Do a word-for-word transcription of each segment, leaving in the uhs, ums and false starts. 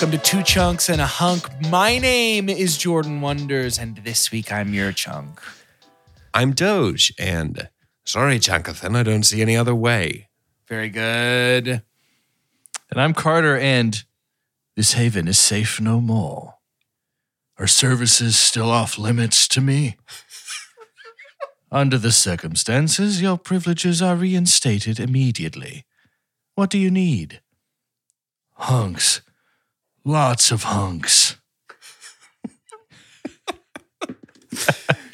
Welcome to Two Chunks and a Hunk. My name is Jordan Wonders, and this week I'm your chunk. I'm Doge, and sorry, Chunkathan, I don't see any other way. Very good. And I'm Carter, and this haven is safe no more. Are services still off limits to me? Under the circumstances, your privileges are reinstated immediately. What do you need? Hunks. Lots of hunks.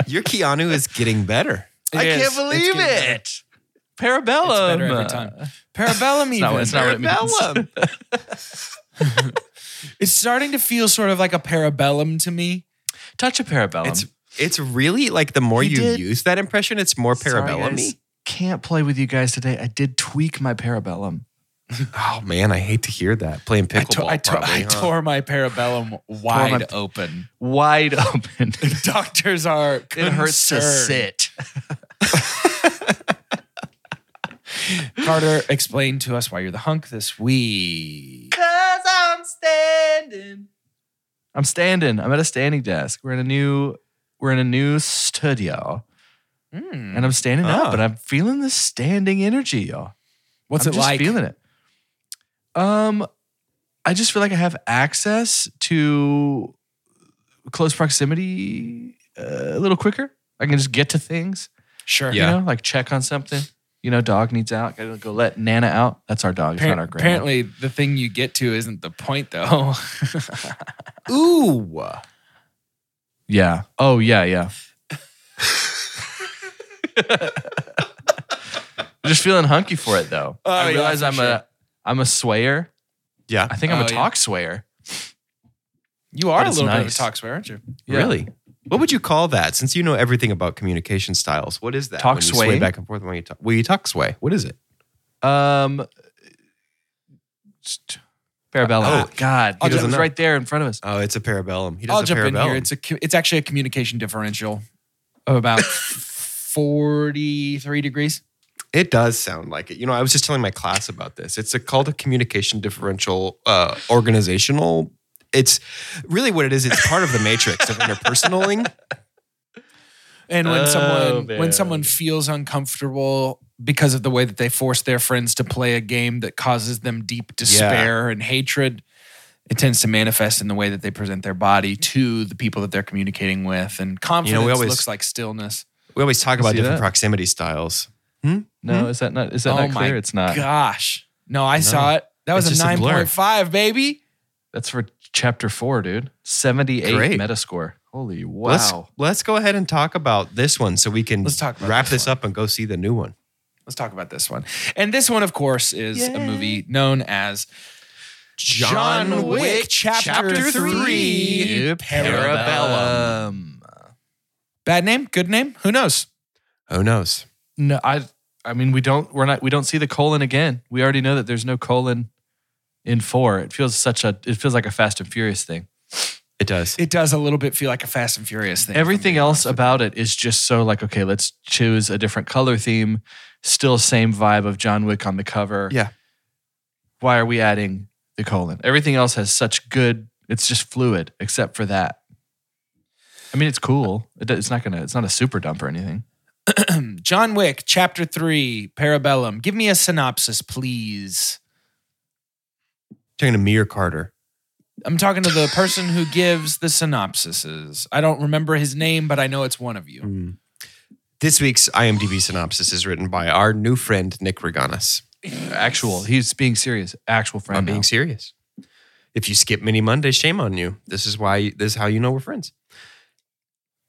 Your Keanu is getting better. It I is. can't believe it. Better. Parabellum. It's better every time. Parabellum even. Not, it's Parabellum. Not what it means. It's starting to feel sort of like a Parabellum to me. Touch of Parabellum. It's, it's really like the more he you did, use that impression, it's more Parabellum. I can't play with you guys today. I did tweak my Parabellum. Oh, man, I hate to hear that. Playing pickleball, I, to- I, to- probably, I huh? tore my Parabellum wide my, open. Wide open. Doctors are concerned. It hurts to sit. Carter, explain to us why you're the hunk this week. Because I'm standing. I'm standing. I'm at a standing desk. We're in a new, we're in a new studio. Mm. And I'm standing oh. up, and I'm feeling the standing energy, y'all. What's I'm it just like? feeling it. Um, I just feel like I have access to close proximity uh, a little quicker. I can just get to things. Sure. Yeah. You know, like check on something. You know, dog needs out. Gotta go let Nana out. That's our dog. It's Par- not our grandma. Apparently, the thing you get to isn't the point, though. Ooh. Yeah. Oh, yeah, yeah. I'm just feeling hunky for it, though. Oh, I realize yeah, I'm sure. a... I'm a swayer. Yeah. I think I'm oh, a talk yeah. swayer. You are a little nice. bit of a talk swayer, aren't you? Yeah. Really? What would you call that? Since you know everything about communication styles, what is that? Talk sway? When you sway back and forth when you talk. Well, you talk sway. What is it? Um, Parabellum. Oh, God. He doesn't know. It's right there in front of us. Oh, it's a Parabellum. He does I'll a jump Parabellum. in here. It's, a, it's actually a communication differential of about forty-three degrees. It does sound like it. You know, I was just telling my class about this. It's a, called a communication differential uh, organizational. It's really what it is. It's part of the matrix of interpersonaling. And when oh, someone man. when someone feels uncomfortable because of the way that they force their friends to play a game that causes them deep despair yeah. and hatred, it tends to manifest in the way that they present their body to the people that they're communicating with. And confidence you know, always, looks like stillness. We always talk about different that? proximity styles. Hmm? No, hmm? is that not? Is that oh not clear? It's not. Gosh, no, I no. saw it. That was it's a nine point five, baby. That's for chapter four, dude. Seventy-eight Great. Metascore. Holy wow! Let's, let's go ahead and talk about this one so we can let's talk about wrap this, this up and go see the new one. Let's talk about this one, and this one, of course, is Yay. a movie known as John, John Wick, Wick Chapter, chapter Three: Parabellum. Parabellum. Bad name, good name, who knows? Who knows? No, I. I mean, we don't. We're not. We don't see the colon again. We already know that there's no colon in four. It feels such a. It feels like a Fast and Furious thing. It does. It does a little bit feel like a Fast and Furious thing. Everything else about it is just so like, okay, let's choose a different color theme. Still, same vibe of John Wick on the cover. Yeah. Why are we adding the colon? Everything else has such good. It's just fluid, except for that. I mean, it's cool. It, it's not gonna. It's not a super dump or anything. John Wick, Chapter three, Parabellum. Give me a synopsis, please. Talking to me or Carter? I'm talking to the person who gives the synopsises. I don't remember his name, but I know it's one of you. Mm. This week's IMDb synopsis is written by our new friend, Nick Reganas. Actual. He's being serious. Actual friend. I'm now. being serious. If you skip Mini Monday, shame on you. This is why. This is how you know we're friends.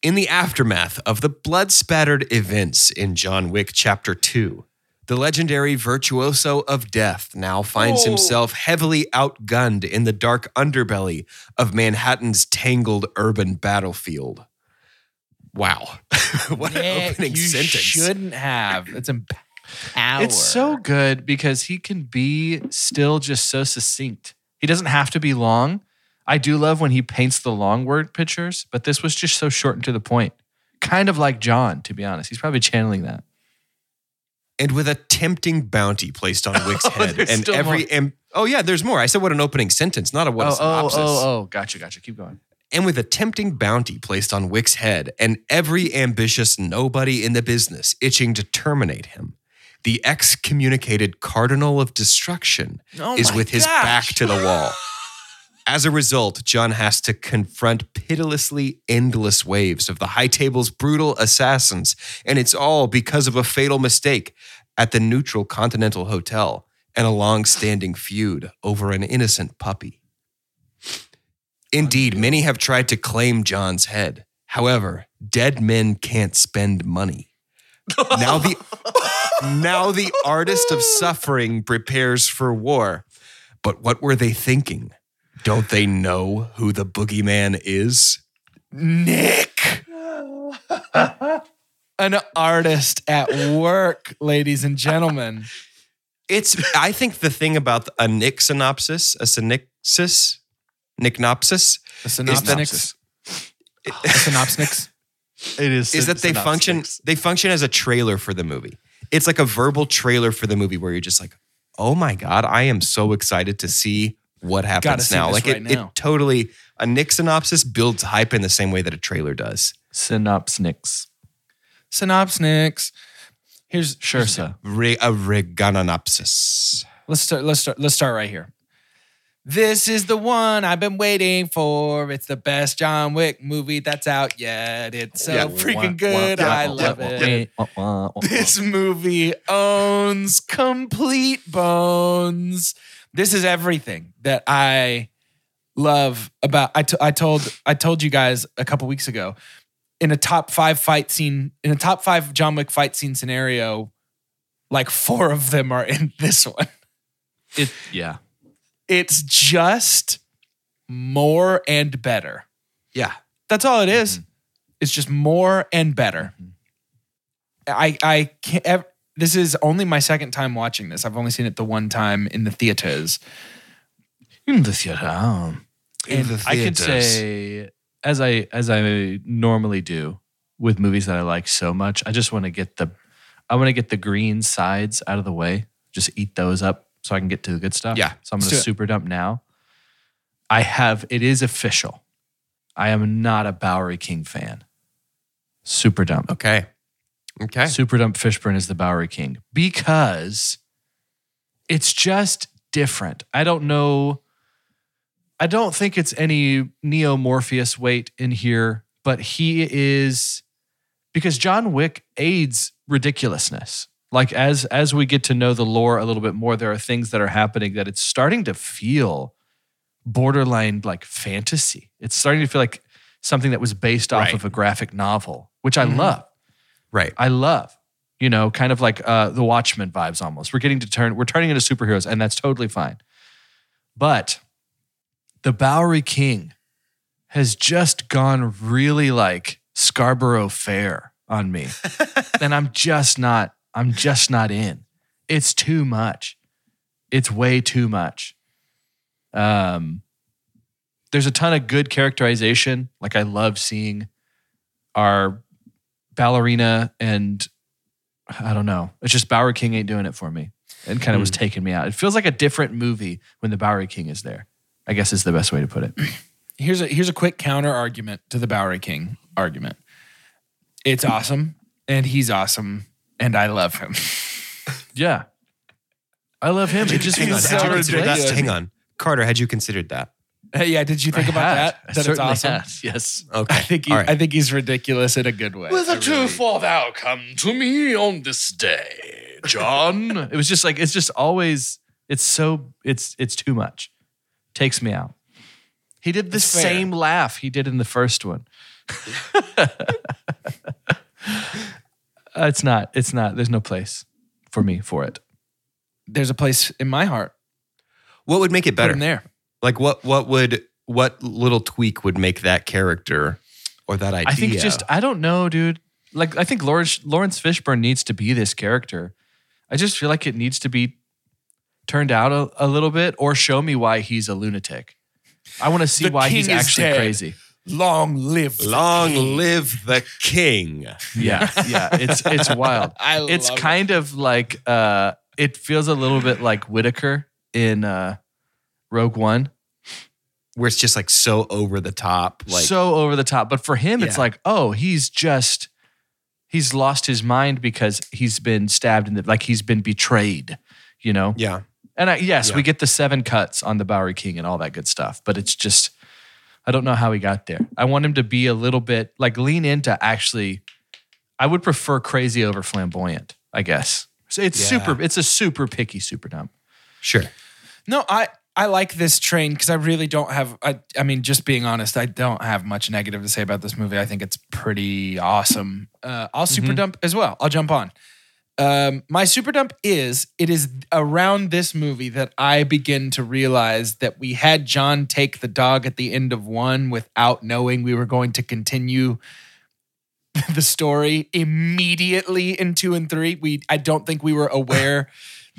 In the aftermath of the blood-spattered events in John Wick Chapter two, The legendary virtuoso of death now finds oh. himself heavily outgunned in the dark underbelly of Manhattan's tangled urban battlefield. Wow. What Nick, an opening you sentence. You shouldn't have. It's empower. It's so good because he can be still just so succinct. He doesn't have to be long. I do love when he paints the long word pictures, but this was just so short and to the point. Kind of like John, to be honest. He's probably channeling that. And with a tempting bounty placed on Wick's oh, head, and every am- oh yeah, there's more. I said what an opening sentence, not a what oh, a synopsis. Oh, oh, oh, gotcha, gotcha. Keep going. And with a tempting bounty placed on Wick's head, and every ambitious nobody in the business itching to terminate him, the excommunicated Cardinal of Destruction oh is with gosh. his back to the wall. As a result, John has to confront pitilessly endless waves of the High Table's brutal assassins, and it's all because of a fatal mistake at the Neutral Continental Hotel and a long-standing feud over an innocent puppy. Indeed, many have tried to claim John's head. However, dead men can't spend money. Now the, now the artist of suffering prepares for war. But what were they thinking? Don't they know who the boogeyman is? Nick! An artist at work, ladies and gentlemen. It's, I think the thing about a Nick synopsis, a synopsis, Nicknopsis. A synopsis. A synopsis. It is. Is that they function, they function as a trailer for the movie. It's like a verbal trailer for the movie where you're just like, oh my God, I am so excited to see what happens now. Like right it, now. It totally, a Nick synopsis builds hype in the same way that a trailer does. Synopsniks. Synopsniks. Here's Schersa. Re, a regananopsis. Let's start, let's start, let's start right here. This is the one I've been waiting for. It's the best John Wick movie that's out yet. It's so yeah. freaking good. Yeah. I love yeah. it. Yeah. This movie owns complete bones. This is everything that I love about. I, t- I told I told you guys a couple weeks ago in a top five fight scene in a top five John Wick fight scene scenario, like four of them are in this one. It yeah, it's just more and better. Yeah, that's all it is. Mm-hmm. It's just more and better. Mm-hmm. I I can't. Ever, This is only my second time watching this. I've only seen it the one time in the theaters. In the theater. In the theaters. I could say, as I as I normally do with movies that I like so much, I just want to get the, I want to get the green sides out of the way. Just eat those up so I can get to the good stuff. Yeah. So I'm going to super dump now. I have. It is official. I am not a Bowery King fan. Super dump. Okay. Okay. Superdump Fishburne is the Bowery King because it's just different. I don't know. I don't think it's any Neo Morpheus weight in here, but he is because John Wick aids ridiculousness. Like as as we get to know the lore a little bit more, there are things that are happening that it's starting to feel borderline like fantasy. It's starting to feel like something that was based off right. of a graphic novel, which I mm-hmm. love. Right, I love, you know, kind of like uh, the Watchmen vibes almost. We're getting to turn, we're turning into superheroes, and that's totally fine. But the Bowery King has just gone really like Scarborough Fair on me, and I'm just not, I'm just not in. It's too much. It's way too much. Um, there's a ton of good characterization. Like I love seeing our ballerina and I don't know. It's just Bowery King ain't doing it for me. It kind of mm. was taking me out. It feels like a different movie when the Bowery King is there, I guess is the best way to put it. Here's a here's a quick counter argument to the Bowery King argument. It's awesome and he's awesome and I love him. yeah. I love him. It just hang on. So that? Hang on. Carter, had you considered that? Hey, yeah, did you think I about had. that? That I it's awesome? Has. Yes. Okay. I think, he, right. I think he's ridiculous in a good way. With a twofold thou come to me on this day, John. It was just like, it's just always, it's so, it's it's too much. Takes me out. He did the That's same fair. laugh he did in the first one. uh, it's not, it's not, there's no place for me for it. There's a place in my heart. What would make it better? Put him there. Like what what would what little tweak would make that character or that idea? I think just I don't know, dude. Like I think Lawrence Lawrence Fishburne needs to be this character. I just feel like it needs to be turned out a, a little bit, or show me why he's a lunatic. I want to see the why he's actually dead. Crazy. Long live Long the king. live the king. Yeah, yeah. It's it's wild. I it's love kind it. of like uh it feels a little bit like Whitaker in uh, Rogue One. Where it's just like so over the top. Like, so over the top. But for him, yeah. It's like, oh, he's just, he's lost his mind because he's been stabbed in the, like he's been betrayed, you know? Yeah. And I, yes, yeah. we get the seven cuts on the Bowery King and all that good stuff. But it's just, I don't know how he got there. I want him to be a little bit, like lean into actually, I would prefer crazy over flamboyant, I guess. So it's yeah. super, it's a super picky super dump. Sure. No, I, I like this train because I really don't have, I, I mean, just being honest, I don't have much negative to say about this movie. I think it's pretty awesome. Uh, I'll super mm-hmm. dump as well. I'll jump on. Um, my super dump is, it is around this movie that I begin to realize that we had John take the dog at the end of one without knowing we were going to continue the story immediately in two and three. We, I don't think we were aware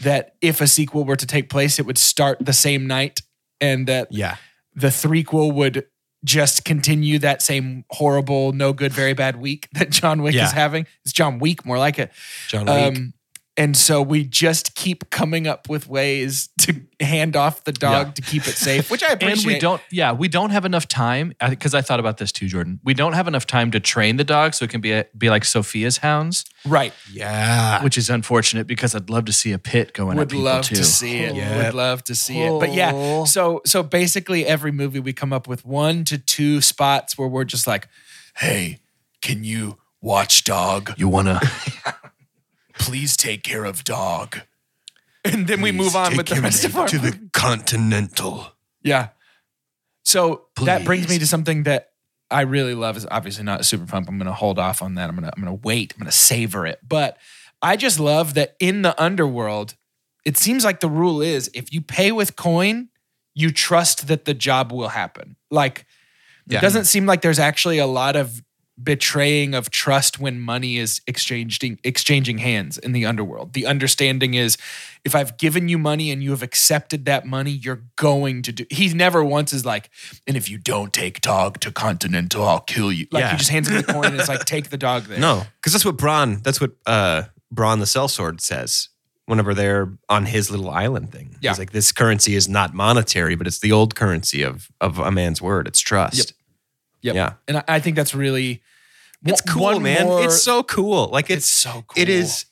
that if a sequel were to take place, it would start the same night, and that yeah. the threequel would just continue that same horrible, no good, very bad week that John Wick yeah. is having. It's John Week, more like it. John Wick. Um, and so we just keep coming up with ways to hand off the dog yeah. to keep it safe, which I appreciate. And we don't, yeah, we don't have enough time, because I thought about this too, Jordan. We don't have enough time to train the dog so it can be a, be like Sophia's hounds. Right. Yeah. Which is unfortunate because I'd love to see a pit going at people too. Would love to see it. Yeah. Would love to see it. But yeah, so so basically every movie we come up with one to two spots where we're just like, hey, can you watch dog? You want to... Please take care of dog. And then Please we move on with the rest of our... to the continental. Yeah. So Please. That brings me to something that I really love. It's obviously not super pump. I'm going to hold off on that. I'm going to I'm going to wait. I'm going to savor it. But I just love that in the underworld, it seems like the rule is if you pay with coin, you trust that the job will happen. Like, yeah. it doesn't seem like there's actually a lot of betraying of trust when money is exchanging exchanging hands in the underworld. The understanding is, if I've given you money and you have accepted that money, you're going to do... He never once is like, and if you don't take dog to Continental, I'll kill you. Like, yeah. he just hands him the coin and it's like, take the dog there. No, because that's what Bron, that's what uh, Bron the Sellsword says whenever they're on his little island thing. Yeah. He's like, this currency is not monetary, but it's the old currency of, of a man's word. It's trust. Yep. Yep. Yeah, and I think that's really it's cool, man. More, it's so cool. Like it's, it's so cool. It is,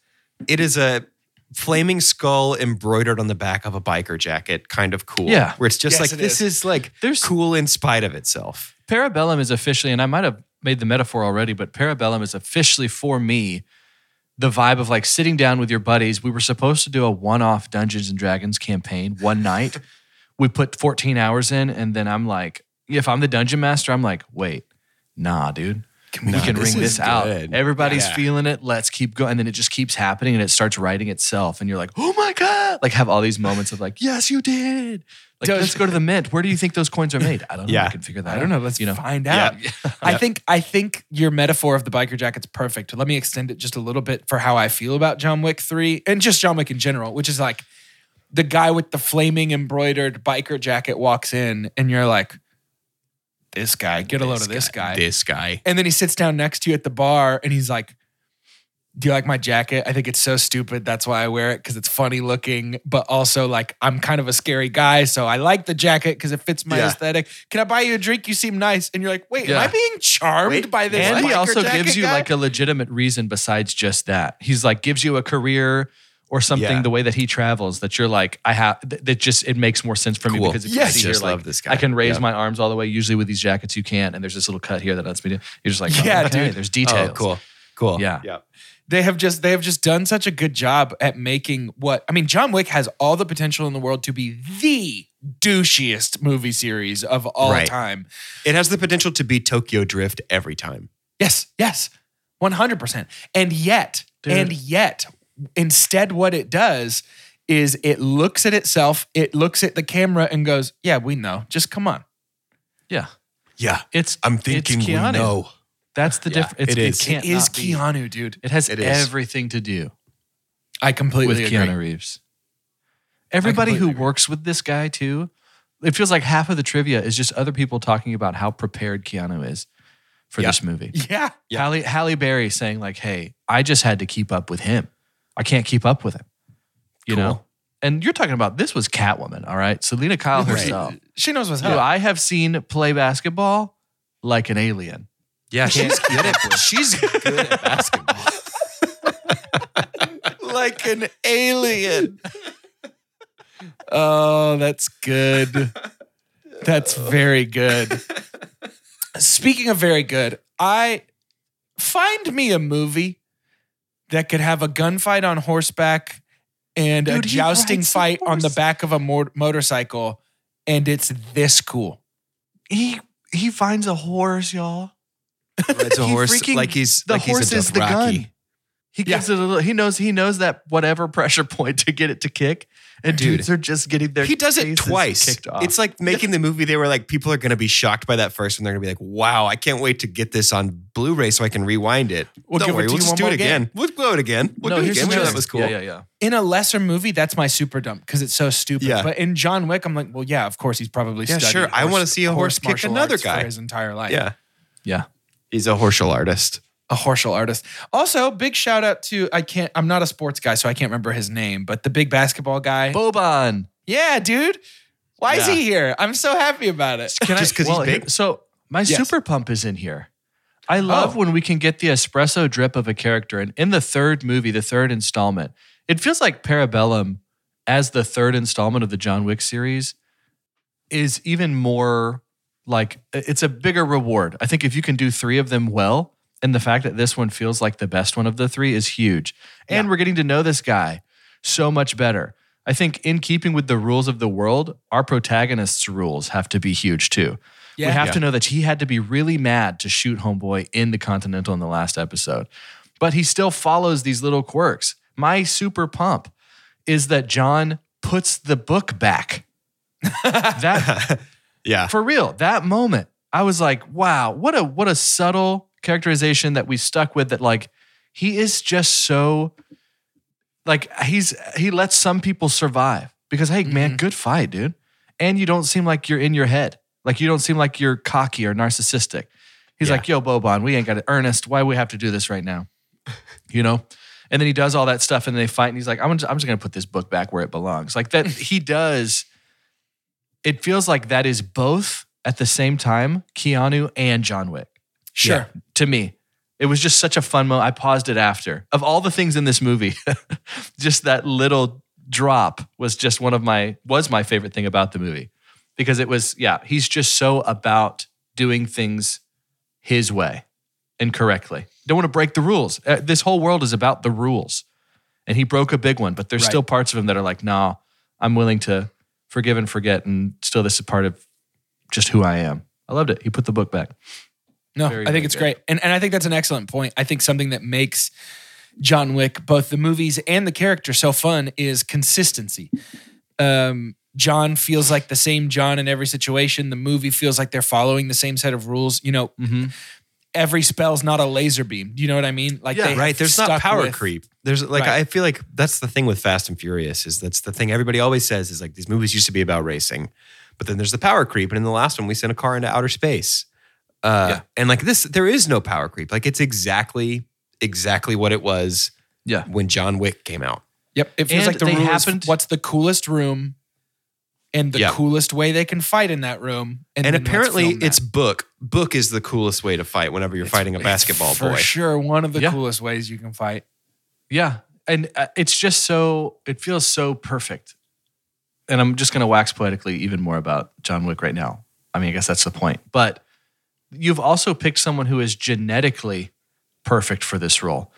it is a flaming skull embroidered on the back of a biker jacket, kind of cool. Yeah, where it's just yes, like it this is, is like There's, cool in spite of itself. Parabellum is officially, and I might have made the metaphor already, but Parabellum is officially for me the vibe of like sitting down with your buddies. We were supposed to do a one-off Dungeons and Dragons campaign one night. We put fourteen hours in, and then I'm like. If I'm the dungeon master, I'm like, wait, nah, dude. Can we, nah, we can this ring this out. Good. Everybody's yeah. feeling it. Let's keep going. And then it just keeps happening and it starts writing itself. And you're like, oh my God. Like have all these moments of like, yes, you did. Like, Does- let's go to the mint. Where do you think those coins are made? I don't know. Yeah. I can figure that out. I don't know. Let's you know. find out. Yeah. I think I think your metaphor of the biker jacket's perfect. Let me extend it just a little bit for how I feel about John Wick three and just John Wick in general, which is like the guy with the flaming embroidered biker jacket walks in and you're like, this guy, get a load this of this guy, guy. This guy. And then he sits down next to you at the bar and he's like, do you like my jacket? I think it's so stupid. That's why I wear it, because it's funny looking. But also like, I'm kind of a scary guy, so I like the jacket because it fits my yeah. aesthetic. Can I buy you a drink? You seem nice. And you're like, wait, yeah. am I being charmed wait, by this? And he also gives you guy? like a legitimate reason besides just that. He's like, gives you a career or something yeah. the way that he travels that you're like, I have, that just, it makes more sense for cool. me because it's yes, just like, love this guy. I can raise yeah. my arms all the way. Usually with these jackets, you can't. And there's this little cut here that lets me do. You're just like, oh, yeah, okay, dude, there's details. Oh, cool. Cool. Yeah. yeah. They have just, they have just done such a good job at making what, I mean, John Wick has all the potential in the world to be the douchiest movie series of all right. time. It has the potential to be Tokyo Drift every time. Yes. Yes. one hundred percent. And yet, dude. and yet, Instead, what it does is it looks at itself, it looks at the camera and goes, yeah, we know. Just come on. Yeah. Yeah. It's I'm thinking it's we know. That's the yeah, difference. It is, it can't it is not Keanu, be. Dude. It has it everything to do. I completely with agree. Keanu Reeves. Everybody who agree. works with this guy too, it feels like half of the trivia is just other people talking about how prepared Keanu is for yeah. this movie. Yeah. yeah. Halle, Halle Berry saying like, hey, I just had to keep up with him. I can't keep up with him. You cool. know? And you're talking about, this was Catwoman, all right? Selena Kyle herself. Right. She knows what's happening. I have seen play basketball like an alien. Yeah, she's good at she's good at basketball. Like an alien. Oh, that's good. That's very good. Speaking of very good, I find me a movie that could have a gunfight on horseback and Dude, a jousting fight on the back of a mor- motorcycle, and it's this cool. He he finds a horse, y'all. Rides a horse freaking, like he's the like horse he's a is the gun. He gives yeah. it a little. He knows he knows that whatever pressure point to get it to kick, and Dude, dudes are just getting their. He does it twice. Kicked off. It's like making the movie. They were like, people are going to be shocked by that first, and they're going to be like, "Wow, I can't wait to get this on Blu-ray so I can rewind it." We'll Don't worry, it we'll just do it again. again. We'll blow it again. We'll no, do it again. That was cool. Yeah, yeah, yeah. In a lesser movie, that's my super dump because it's so stupid. Yeah. But in John Wick, I'm like, well, yeah, of course he's probably yeah, studied sure. Horse, I want to see a horse, horse kick another guy for his entire life. Yeah, yeah. He's a hortial artist. A hortial artist. Also, big shout out to, I can't, I'm not a sports guy, so I can't remember his name, but the big basketball guy. Boban. Yeah, dude. Why yeah. is he here? I'm so happy about it. Can Just because well, he's big? So my yes. super pump is in here. I love oh. when we can get the espresso drip of a character. And in the third movie, the third installment, it feels like Parabellum as the third installment of the John Wick series is even more like, it's a bigger reward. I think if you can do three of them well, and the fact that this one feels like the best one of the three is huge. And yeah. we're getting to know this guy so much better. I think in keeping with the rules of the world, our protagonist's rules have to be huge too. Yeah. We have yeah. to know that he had to be really mad to shoot Homeboy in the Continental in the last episode. But he still follows these little quirks. My super pump is that John puts the book back. that, yeah. For real, that moment, I was like, wow, what a what a subtle... characterization that we stuck with, that like he is just so like he's he lets some people survive because hey mm-hmm. man, good fight, dude, and you don't seem like you're in your head, like you don't seem like you're cocky or narcissistic. He's yeah. like, yo, Boban, we ain't got it. Ernest, why we have to do this right now? You know, and then he does all that stuff and they fight and he's like, I'm just, I'm just gonna put this book back where it belongs. Like that he does, it feels like that is both at the same time Keanu and John Wick. Sure. Yeah, to me, it was just such a fun moment. I paused it after. Of all the things in this movie, just that little drop was just one of my, was my favorite thing about the movie. Because it was, yeah, he's just so about doing things his way and correctly. Don't want to break the rules. Uh, this whole world is about the rules. And he broke a big one, but there's right. still parts of him that are like, nah, I'm willing to forgive and forget. And still this is part of just who I am. I loved it. He put the book back. No, very, I think it's great. And and I think that's an excellent point. I think something that makes John Wick, both the movies and the character, so fun is consistency. Um, John feels like the same John in every situation. The movie feels like they're following the same set of rules. You know, mm-hmm. every spell's not a laser beam. You know what I mean? Like yeah, they right. There's not power with, creep. There's like right. I feel like that's the thing with Fast and Furious, is that's the thing everybody always says is like these movies used to be about racing, but then there's the power creep. And in the last one, we sent a car into outer space. Uh, yeah. And like this, there is no power creep. Like it's exactly, exactly what it was yeah. when John Wick came out. Yep. It feels and like the rules, happened, what's the coolest room and the yeah. coolest way they can fight in that room. And, and apparently it's book. Book is the coolest way to fight whenever you're it's, fighting a basketball it's for boy. For sure. One of the yeah. coolest ways you can fight. Yeah. And uh, it's just so, it feels so perfect. And I'm just going to wax poetically even more about John Wick right now. I mean, I guess that's the point. But you've also picked someone who is genetically perfect for this role.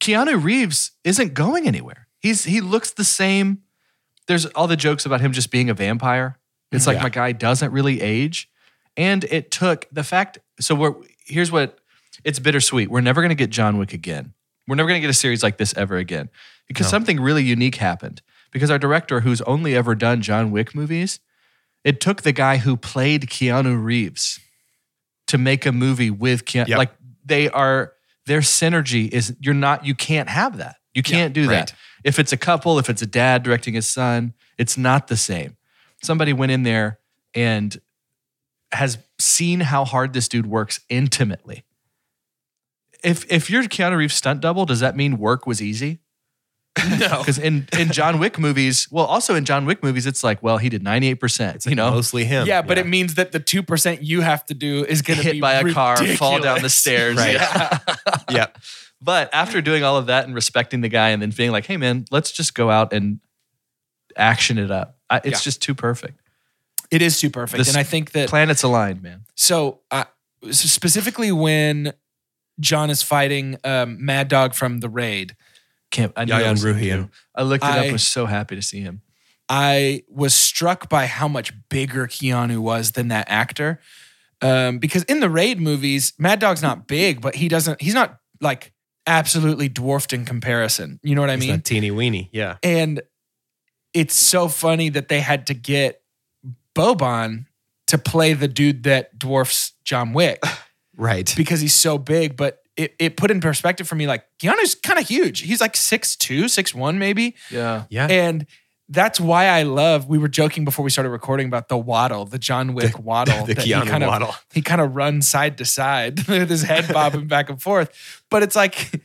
Keanu Reeves isn't going anywhere. He's he looks the same. There's all the jokes about him just being a vampire. It's like yeah. my guy doesn't really age. And it took the fact, so we're, here's what, it's bittersweet. We're never going to get John Wick again. We're never going to get a series like this ever again because no. something really unique happened. Because our director, who's only ever done John Wick movies, it took the guy who played Keanu Reeves to make a movie with Keanu. Yep. Like they are, their synergy is you're not, you can't have that. You can't yeah, do right. that. If it's a couple, if it's a dad directing his son, it's not the same. Somebody went in there and has seen how hard this dude works intimately. If if you're Keanu Reeves' stunt double, does that mean work was easy? No. Because in, in John Wick movies, well, also in John Wick movies, it's like, well, he did ninety-eight percent. It's you like know? Mostly him. Yeah, but yeah. it means that the two percent you have to do is going to be hit by a ridiculous. Car, fall down the stairs. Right. Yeah. yeah. But after doing all of that and respecting the guy and then being like, hey, man, let's just go out and action it up. I, it's yeah. just too perfect. It is too perfect. This and I think that... planets aligned, man. So, uh, so specifically when John is fighting um, Mad Dog from The Raid... Can't, I Yayan Ruhian. I looked it I, up. I was so happy to see him. I was struck by how much bigger Keanu was than that actor. Um, because in the Raid movies, Mad Dog's not big, but he doesn't... He's not like absolutely dwarfed in comparison. You know what I mean? He's not teeny weeny. Yeah. And it's so funny that they had to get Boban to play the dude that dwarfs John Wick. Right. Because he's so big, but... It it put in perspective for me, like, Keanu's kind of huge. He's like six two, six one maybe. Yeah. yeah. And that's why I love, we were joking before we started recording about the waddle, the John Wick the, waddle. The, the Keanu he kind waddle. Of, he kind of runs side to side with his head bobbing back and forth. But it's like,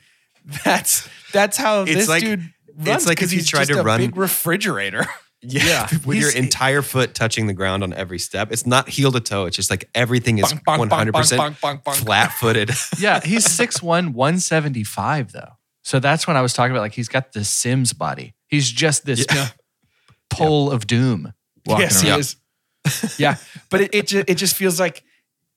that's that's how it's this like, dude runs. It's like if you tried to a run. Big refrigerator. Yeah, yeah. With he's, your entire foot touching the ground on every step. It's not heel to toe. It's just like everything is bonk, bonk, one hundred percent bonk, bonk, bonk, flat-footed. Yeah, he's six one, one seventy-five though. So that's when I was talking about like he's got the Sims body. He's just this yeah. pole yeah. of doom walking yes, around. Yes, he is. yeah, but it it just, it just feels like,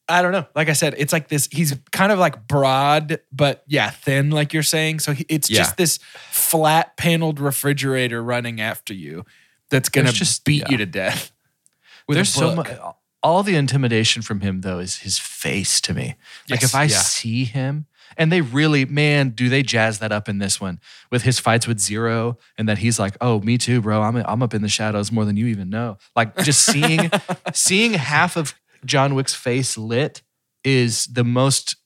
I don't know. Like I said, it's like this, he's kind of like broad, but yeah, thin, like you're saying. So he, it's yeah. just this flat paneled refrigerator running after you. That's going to just beat yeah. you to death. There's so much. All the intimidation from him, though, is his face to me. Yes, like if I yeah. see him, and they really, man, do they jazz that up in this one with his fights with Zero and that he's like, oh, me too, bro. I'm I'm up in the shadows more than you even know. Like just seeing seeing half of John Wick's face lit is the most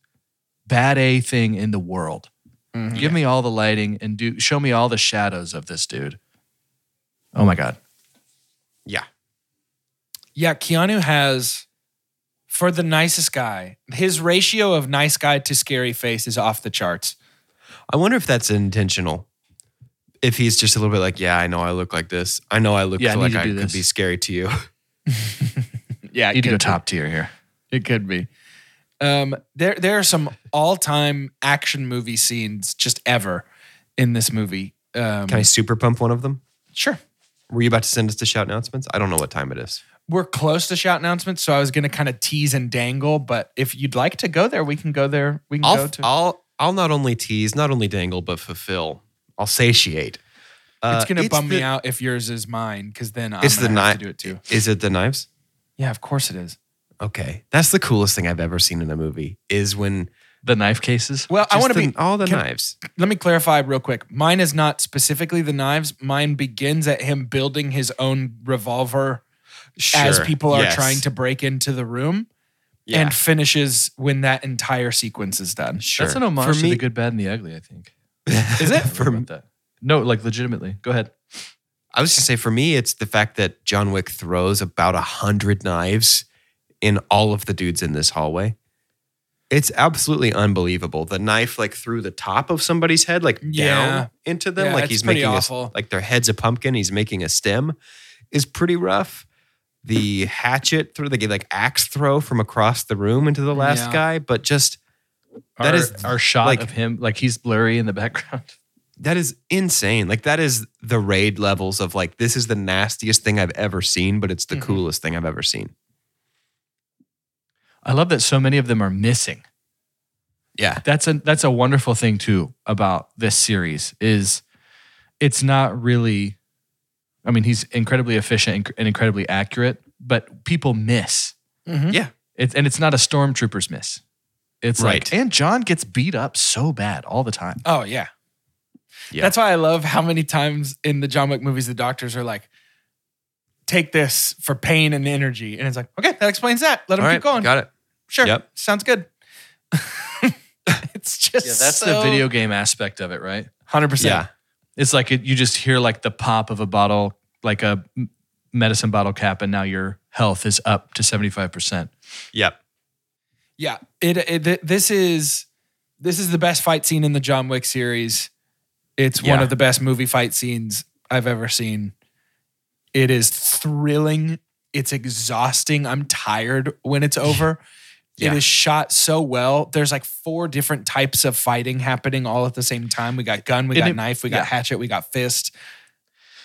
bad A thing in the world. Mm-hmm. Give me all the lighting and do show me all the shadows of this dude. Oh my God. Yeah. Yeah, Keanu has, for the nicest guy, his ratio of nice guy to scary face is off the charts. I wonder if that's intentional. If he's just a little bit like, yeah, I know I look like this. I know I look yeah, like I, I could this. be scary to you. yeah, you do to top tier here. It could be. Um, there, there are some all-time action movie scenes just ever in this movie. Um, Can I super pump one of them? Sure. Were you about to send us to shout announcements? I don't know what time it is. We're close to shout announcements, so I was going to kind of tease and dangle. But if you'd like to go there, we can go there. We can I'll, go to. I'll I'll not only tease, not only dangle, but fulfill. I'll satiate. Uh, it's going to bum the, me out if yours is mine, because then I'm going to have to do it too. Is it the knives? Yeah, of course it is. Okay, that's the coolest thing I've ever seen in a movie. Is when. The knife cases? Well, just I want to be... All the can, knives. Let me clarify real quick. Mine is not specifically the knives. Mine begins at him building his own revolver sure. as people yes. are trying to break into the room yeah. and finishes when that entire sequence is done. Sure. That's an homage me, to The Good, Bad, and the Ugly, I think. Is it? For me, that. No, like legitimately. Go ahead. I was going to say, for me, it's the fact that John Wick throws about one hundred knives in all of the dudes in this hallway. It's absolutely unbelievable. The knife like through the top of somebody's head, like yeah. down into them. Yeah, like he's making a, like their head's a pumpkin. He's making a stem is pretty rough. The hatchet through the like axe throw from across the room into the last yeah. guy. But just that our, is our shot like, of him. Like he's blurry in the background. That is insane. Like that is the Raid levels of like, this is the nastiest thing I've ever seen, but it's the mm-hmm. coolest thing I've ever seen. I love that so many of them are missing. Yeah. That's a that's a wonderful thing too about this series is it's not really, I mean, he's incredibly efficient and incredibly accurate, but people miss. Mm-hmm. Yeah. It's, and it's not a stormtrooper's miss. It's right. Like, and John gets beat up so bad all the time. Oh, yeah. yeah. That's why I love how many times in the John Wick movies, the doctors are like, take this for pain and energy. And it's like, okay, that explains that. Let him all keep right, going. Got it. Sure. Yep. Sounds good. It's just yeah, that's so... the video game aspect of it, right? one hundred percent. Yeah. It's like it, you just hear like the pop of a bottle, like a medicine bottle cap, and now your health is up to seventy-five percent. Yep. Yeah, it, it this is this is the best fight scene in the John Wick series. It's yeah. one of the best movie fight scenes I've ever seen. It is thrilling. It's exhausting. I'm tired when it's over. Yeah. It is shot so well. There's like four different types of fighting happening all at the same time. We got gun, we got it, knife, we yeah. got hatchet, we got fist.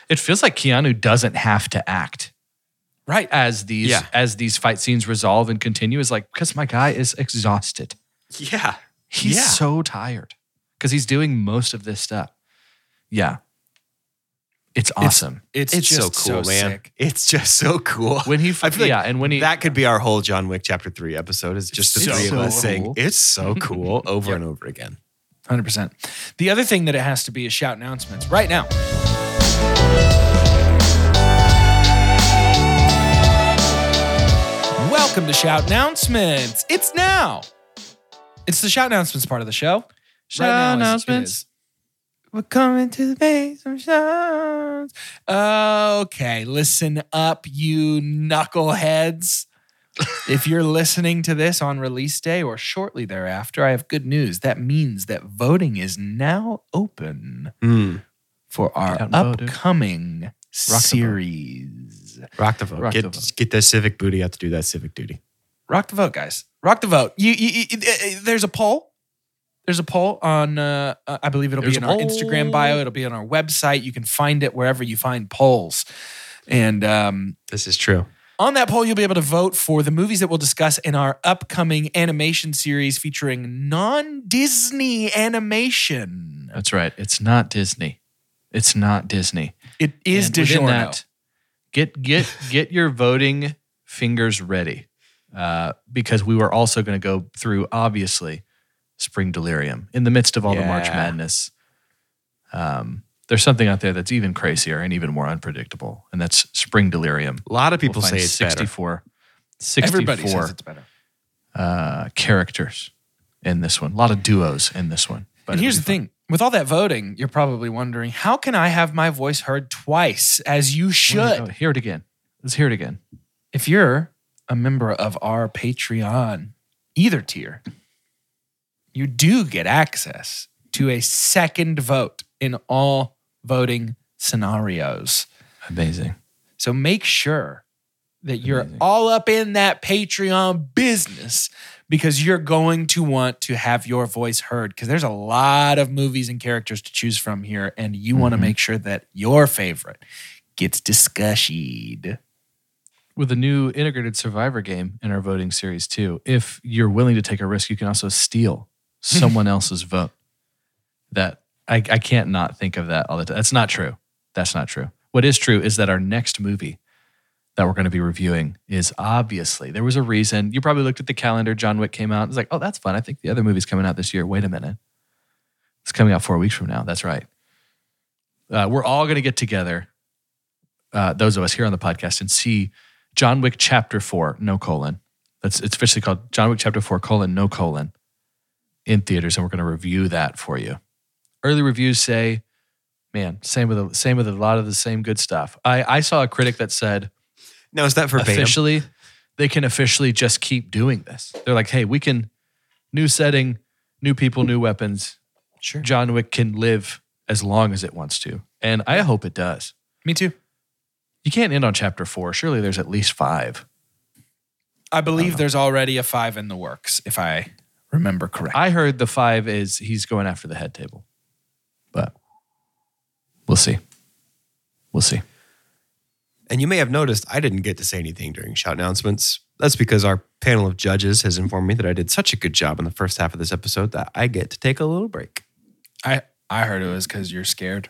It feels like Keanu doesn't have to act. Right. As these yeah. as these fight scenes resolve and continue, is like, because my guy is exhausted. Yeah. He's yeah. so tired. Because he's doing most of this stuff. Yeah. It's awesome. It's, it's, it's just so cool, so man. Sick. It's just so cool. When he, I feel yeah, like and when he, that could be our whole John Wick Chapter three episode, is just the so three of us cool. saying, it's so cool over yep. and over again. one hundred percent. The other thing that it has to be is shout announcements right now. Welcome to Shout Announcements. It's now. It's the Shout Announcements part of the show. Shout right Announcements. We're coming to make some shouts. Okay, listen up, you knuckleheads. If you're listening to this on release day or shortly thereafter, I have good news. That means that voting is now open mm. for our Outvoted. upcoming Rock series. The Rock the vote. Rock get, the vote. Get that civic booty out to do that civic duty. Rock the vote, guys. Rock the vote. You, you, you, there's a poll. There's a poll on, uh, I believe it'll there's be in our poll. Instagram bio. It'll be on our website. You can find it wherever you find polls. And um, this is true. On that poll, you'll be able to vote for the movies that we'll discuss in our upcoming animation series featuring non-Disney animation. That's right. It's not Disney. It's not Disney. It is DiGiorno. Get get get your voting fingers ready, uh, because we were also going to go through, obviously, Spring Delirium in the midst of all yeah. the March Madness. Um, there's something out there that's even crazier and even more unpredictable, and that's Spring Delirium. A lot of people we'll say it's sixty-four, better. sixty-four. Everybody says it's better. Uh, characters in this one. A lot of duos in this one. But and here's the thing. With all that voting, you're probably wondering, how can I have my voice heard twice, as you should? Oh, hear it again. Let's hear it again. If you're a member of our Patreon, either tier, you do get access to a second vote in all voting scenarios. Amazing. So make sure that you're Amazing. all up in that Patreon business, because you're going to want to have your voice heard, because there's a lot of movies and characters to choose from here, and you mm-hmm. want to make sure that your favorite gets discussied. With a new integrated Survivor game in our voting series too, if you're willing to take a risk, you can also steal someone else's vote. That I, I can't not think of that all the time. That's not true. That's not true. What is true is that our next movie that we're going to be reviewing is, obviously, there was a reason. You probably looked at the calendar. John Wick came out. It's like, oh, that's fun. I think the other movie's coming out this year. Wait a minute. It's coming out four weeks from now. That's right. Uh, we're all going to get together, uh, those of us here on the podcast, and see John Wick Chapter four, no colon. That's, it's officially called John Wick Chapter four, colon, no colon, in theaters, and we're going to review that for you. Early reviews say, man, same with a, same with a lot of the same good stuff. I, I saw a critic that said, now, is that verbatim? Officially, they can officially just keep doing this. They're like, hey, we can, new setting, new people, new weapons. Sure. John Wick can live as long as it wants to. And I hope it does. Me too. You can't end on Chapter four. Surely there's at least five. I believe I there's already a five in the works, if I remember correctly. I heard the five is he's going after the head table. But we'll see. We'll see. And you may have noticed I didn't get to say anything during shout announcements. That's because our panel of judges has informed me that I did such a good job in the first half of this episode that I get to take a little break. I, I heard it was because you're scared.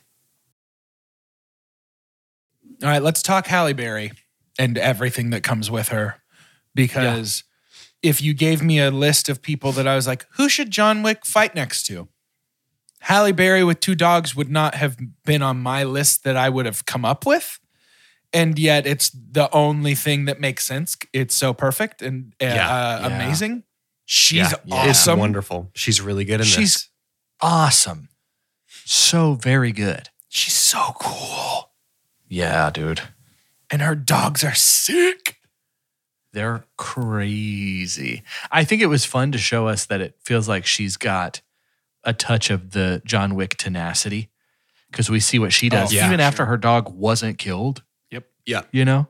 All right, let's talk Halle Berry and everything that comes with her, because if you gave me a list of people that I was like, who should John Wick fight next to? Halle Berry with two dogs would not have been on my list that I would have come up with. And yet it's the only thing that makes sense. It's so perfect and uh, yeah, yeah. amazing. She's yeah, yeah. awesome. It's wonderful. She's really good in She's this. She's awesome. So very good. She's so cool. Yeah, dude. And her dogs are sick. They're crazy. I think it was fun to show us that it feels like she's got a touch of the John Wick tenacity because we see what she does oh, yeah, even sure. after her dog wasn't killed. Yep. Yeah. You know?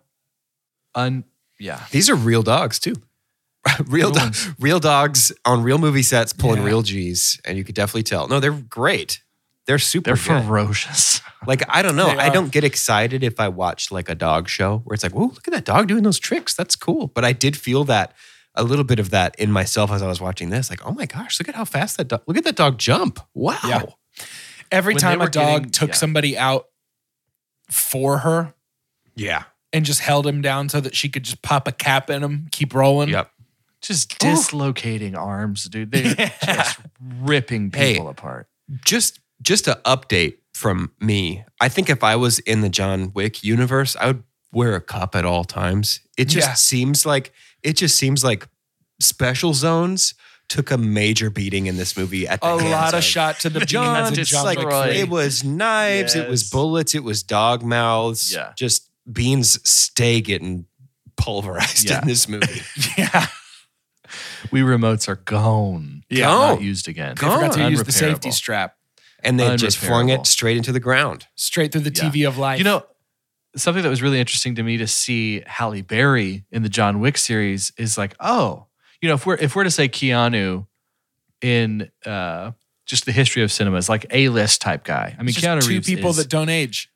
Un- yeah. These are real dogs too. real, do- real dogs on real movie sets pulling yeah. real G's, and you could definitely tell. No, they're great. They're super They're good. ferocious. Like, I don't know. I don't get excited if I watch like a dog show where it's like, whoa, look at that dog doing those tricks. That's cool. But I did feel that, a little bit of that in myself as I was watching this. Like, oh my gosh, look at how fast that dog, look at that dog jump. Wow. Yeah. Every when time a dog getting, took yeah. somebody out for her. Yeah. And just held him down so that she could just pop a cap in him, keep rolling. Yep. Just Ooh. dislocating arms, dude. They're yeah. just ripping people hey, apart. Just... Just an update from me. I think if I was in the John Wick universe, I would wear a cup at all times. It just yeah. seems like it just seems like special zones took a major beating in this movie. At the a lot of, of shot to the John. It's like right. it was knives, yes. it was bullets, it was dog mouths. Yeah. Just Beans stay getting pulverized yeah. in this movie. yeah. We remotes are gone. Yeah, not used again. Gone. They forgot to use the safety strap. And then just flung it straight into the ground. Straight through the T V yeah. of life. You know, something that was really interesting to me to see Halle Berry in the John Wick series is like, oh, you know, if we're if we're to say Keanu in uh, just the history of cinema is like A-list type guy. I mean, Keanu Reeves is two people that don't age.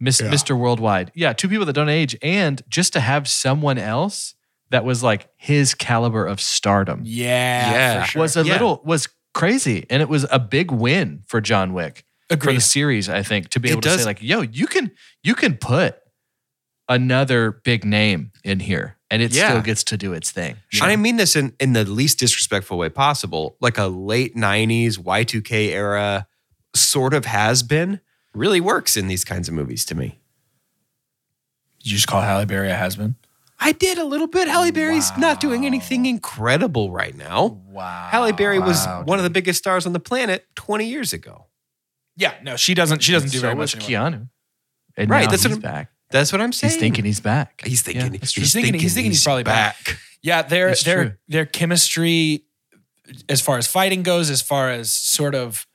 Miss, yeah. Mister Worldwide. Yeah, two people that don't age. And just to have someone else that was like his caliber of stardom. Yeah. yeah for sure. Was a yeah. little, was crazy, and it was a big win for John Wick Agreed. for the series. I think to be able it to does. say like, "Yo, you can you can put another big name in here, and it yeah. still gets to do its thing." You know? I mean this in, in the least disrespectful way possible, like a late nineties Y two K era sort of has been really works in these kinds of movies to me. Did you just call Halle Berry a has been? I did a little bit. Halle Berry's wow. not doing anything incredible right now. Wow. Halle Berry wow, was dude. one of the biggest stars on the planet twenty years ago. Yeah, no, she doesn't she doesn't do so very much anymore. Keanu. And right, now that's he's what I'm, back. That's what I'm saying. He's thinking he's back. He's thinking yeah, he's, he's thinking, thinking he's thinking he's probably back. back. Yeah, their it's their true. their chemistry as far as fighting goes, as far as sort of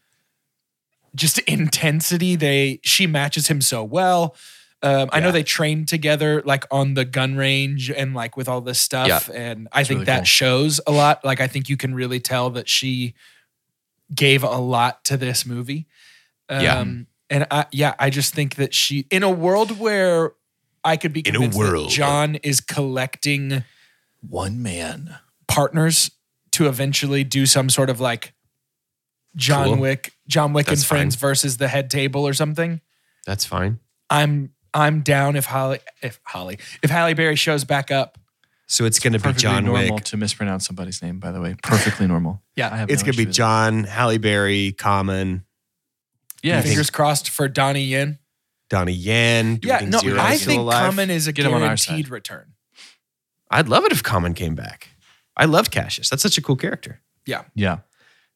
just intensity, they she matches him so well. Um, I yeah. know they trained together like on the gun range and like with all this stuff. Yeah. And I it's think really that cool. shows a lot. Like I think you can really tell that she gave a lot to this movie. Um, yeah. And I, yeah, I just think that she, in a world where I could be convinced in a world. that John is collecting one man partners to eventually do some sort of like John cool. Wick, John Wick That's and Friends fine. versus the head table or something. That's fine. I'm, I'm down if Holly, if Holly, if Halle Berry shows back up. So it's going to be John Wick. Perfectly normal to mispronounce somebody's name, by the way. Perfectly normal. yeah, I have it's no going to be John, Halle Berry, Common. Yeah, fingers think, crossed for Donnie Yen. Donnie Yen. Do yeah, no, Zero I think alive? Common is a Get guaranteed return. I'd love it if Common came back. I loved Cassius. That's such a cool character. Yeah, yeah.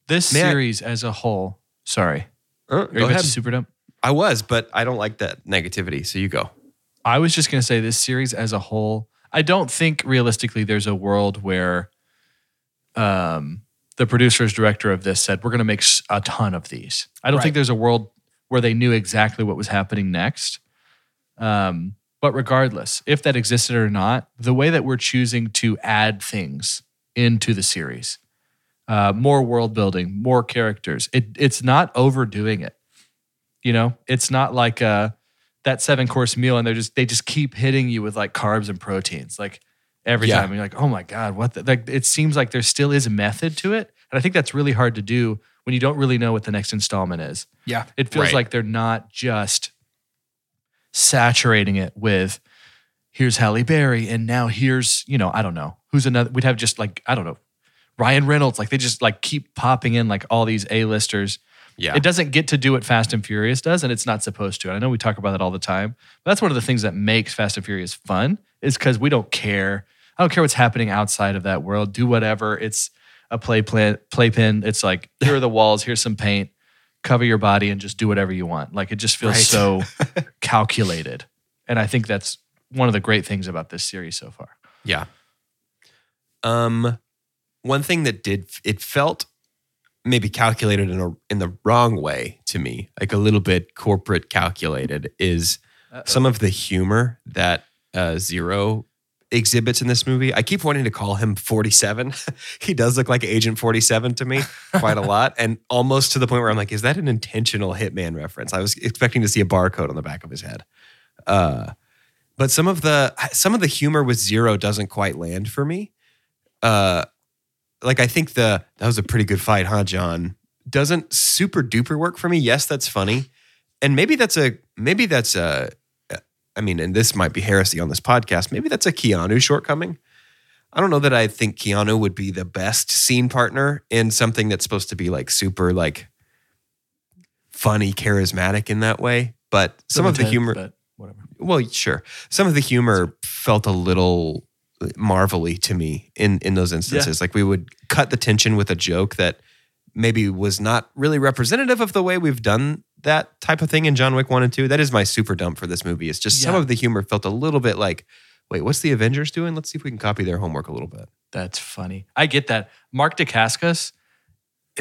This Man, series as a whole. Sorry, uh, are you about to super dump? I was, but I don't like that negativity. So you go. I was just going to say this series as a whole, I don't think realistically there's a world where um, the producer's director of this said, we're going to make a ton of these. I don't right. think there's a world where they knew exactly what was happening next. Um, but regardless, if that existed or not, the way that we're choosing to add things into the series, uh, more world building, more characters, it, it's not overdoing it. You know, it's not like uh, that seven course meal and they're just, they just keep hitting you with like carbs and proteins. Like every yeah. time you're like, oh my God, what the, like it seems like there still is a method to it. And I think that's really hard to do when you don't really know what the next installment is. Yeah. It feels right. like they're not just saturating it with here's Halle Berry and now here's, you know, I don't know. who's another? We'd have just like, I don't know, Ryan Reynolds. Like they just like keep popping in like all these A-listers. Yeah. It doesn't get to do what Fast and Furious does, and it's not supposed to. And I know we talk about that all the time, but that's one of the things that makes Fast and Furious fun is because we don't care. I don't care what's happening outside of that world. Do whatever. It's a play plan, playpen. It's like, here are the walls. Here's some paint. Cover your body and just do whatever you want. Like it just feels right. so calculated. And I think that's one of the great things about this series so far. Yeah. Um, one thing that did, it felt... maybe calculated in a in the wrong way to me, like a little bit corporate calculated, is Uh-oh. some of the humor that uh, Zero exhibits in this movie. I keep wanting to call him forty-seven. He does look like Agent forty-seven to me quite a lot, and almost to the point where I'm like, is that an intentional Hitman reference? I was expecting to see a barcode on the back of his head. Uh, but some of the some of the humor with Zero doesn't quite land for me. Uh, Like, I think the, that was a pretty good fight, huh, John? Doesn't super duper work for me. Yes, that's funny. And maybe that's a, maybe that's a, I mean, and this might be heresy on this podcast. Maybe that's a Keanu shortcoming. I don't know that I think Keanu would be the best scene partner in something that's supposed to be like super like funny, charismatic in that way. But some of the humor, whatever. Well, sure. Some of the humor felt a little marvelly to me in, in those instances. Yeah. Like we would cut the tension with a joke that maybe was not really representative of the way we've done that type of thing in John Wick one and two. That is my super dump for this movie. It's just yeah. some of the humor felt a little bit like, wait, what's the Avengers doing? Let's see if we can copy their homework a little bit. That's funny. I get that. Mark Dacascos,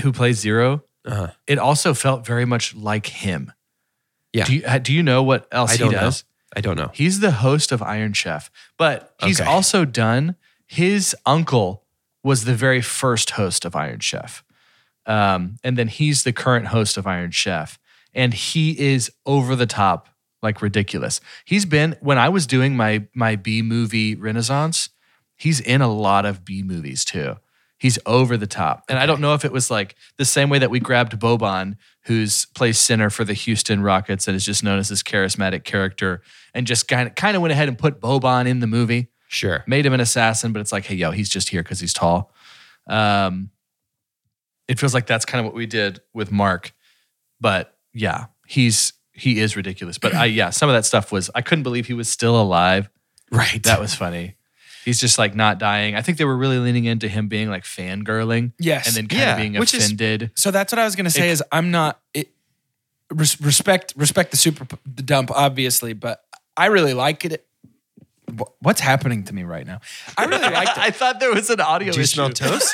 who plays Zero, uh-huh. it also felt very much like him. Yeah. Do you, do you know what else I he does? Know. I don't know. He's the host of Iron Chef, but he's okay. also done, his uncle was the very first host of Iron Chef. Um, and then he's the current host of Iron Chef. And he is over the top, like ridiculous. He's been, when I was doing my my B-movie renaissance, he's in a lot of B-movies too. He's over the top. And okay. I don't know if it was like the same way that we grabbed Boban, who's plays center for the Houston Rockets and is just known as this charismatic character, and just kind of, kind of went ahead and put Boban in the movie. Sure. Made him an assassin, but it's like, hey, yo, he's just here because he's tall. Um, it feels like that's kind of what we did with Mark. But yeah, he's he is ridiculous. But I yeah, some of that stuff was, I couldn't believe he was still alive. Right. That was funny. He's just like not dying. I think they were really leaning into him being like fangirling. Yes. And then kind yeah, of being offended. Is, so that's what I was going to say it, is I'm not, it, res, respect respect the super the dump, obviously, but I really like it. What's happening to me right now? I really liked it. I thought there was an audio issue. Do you smell toast?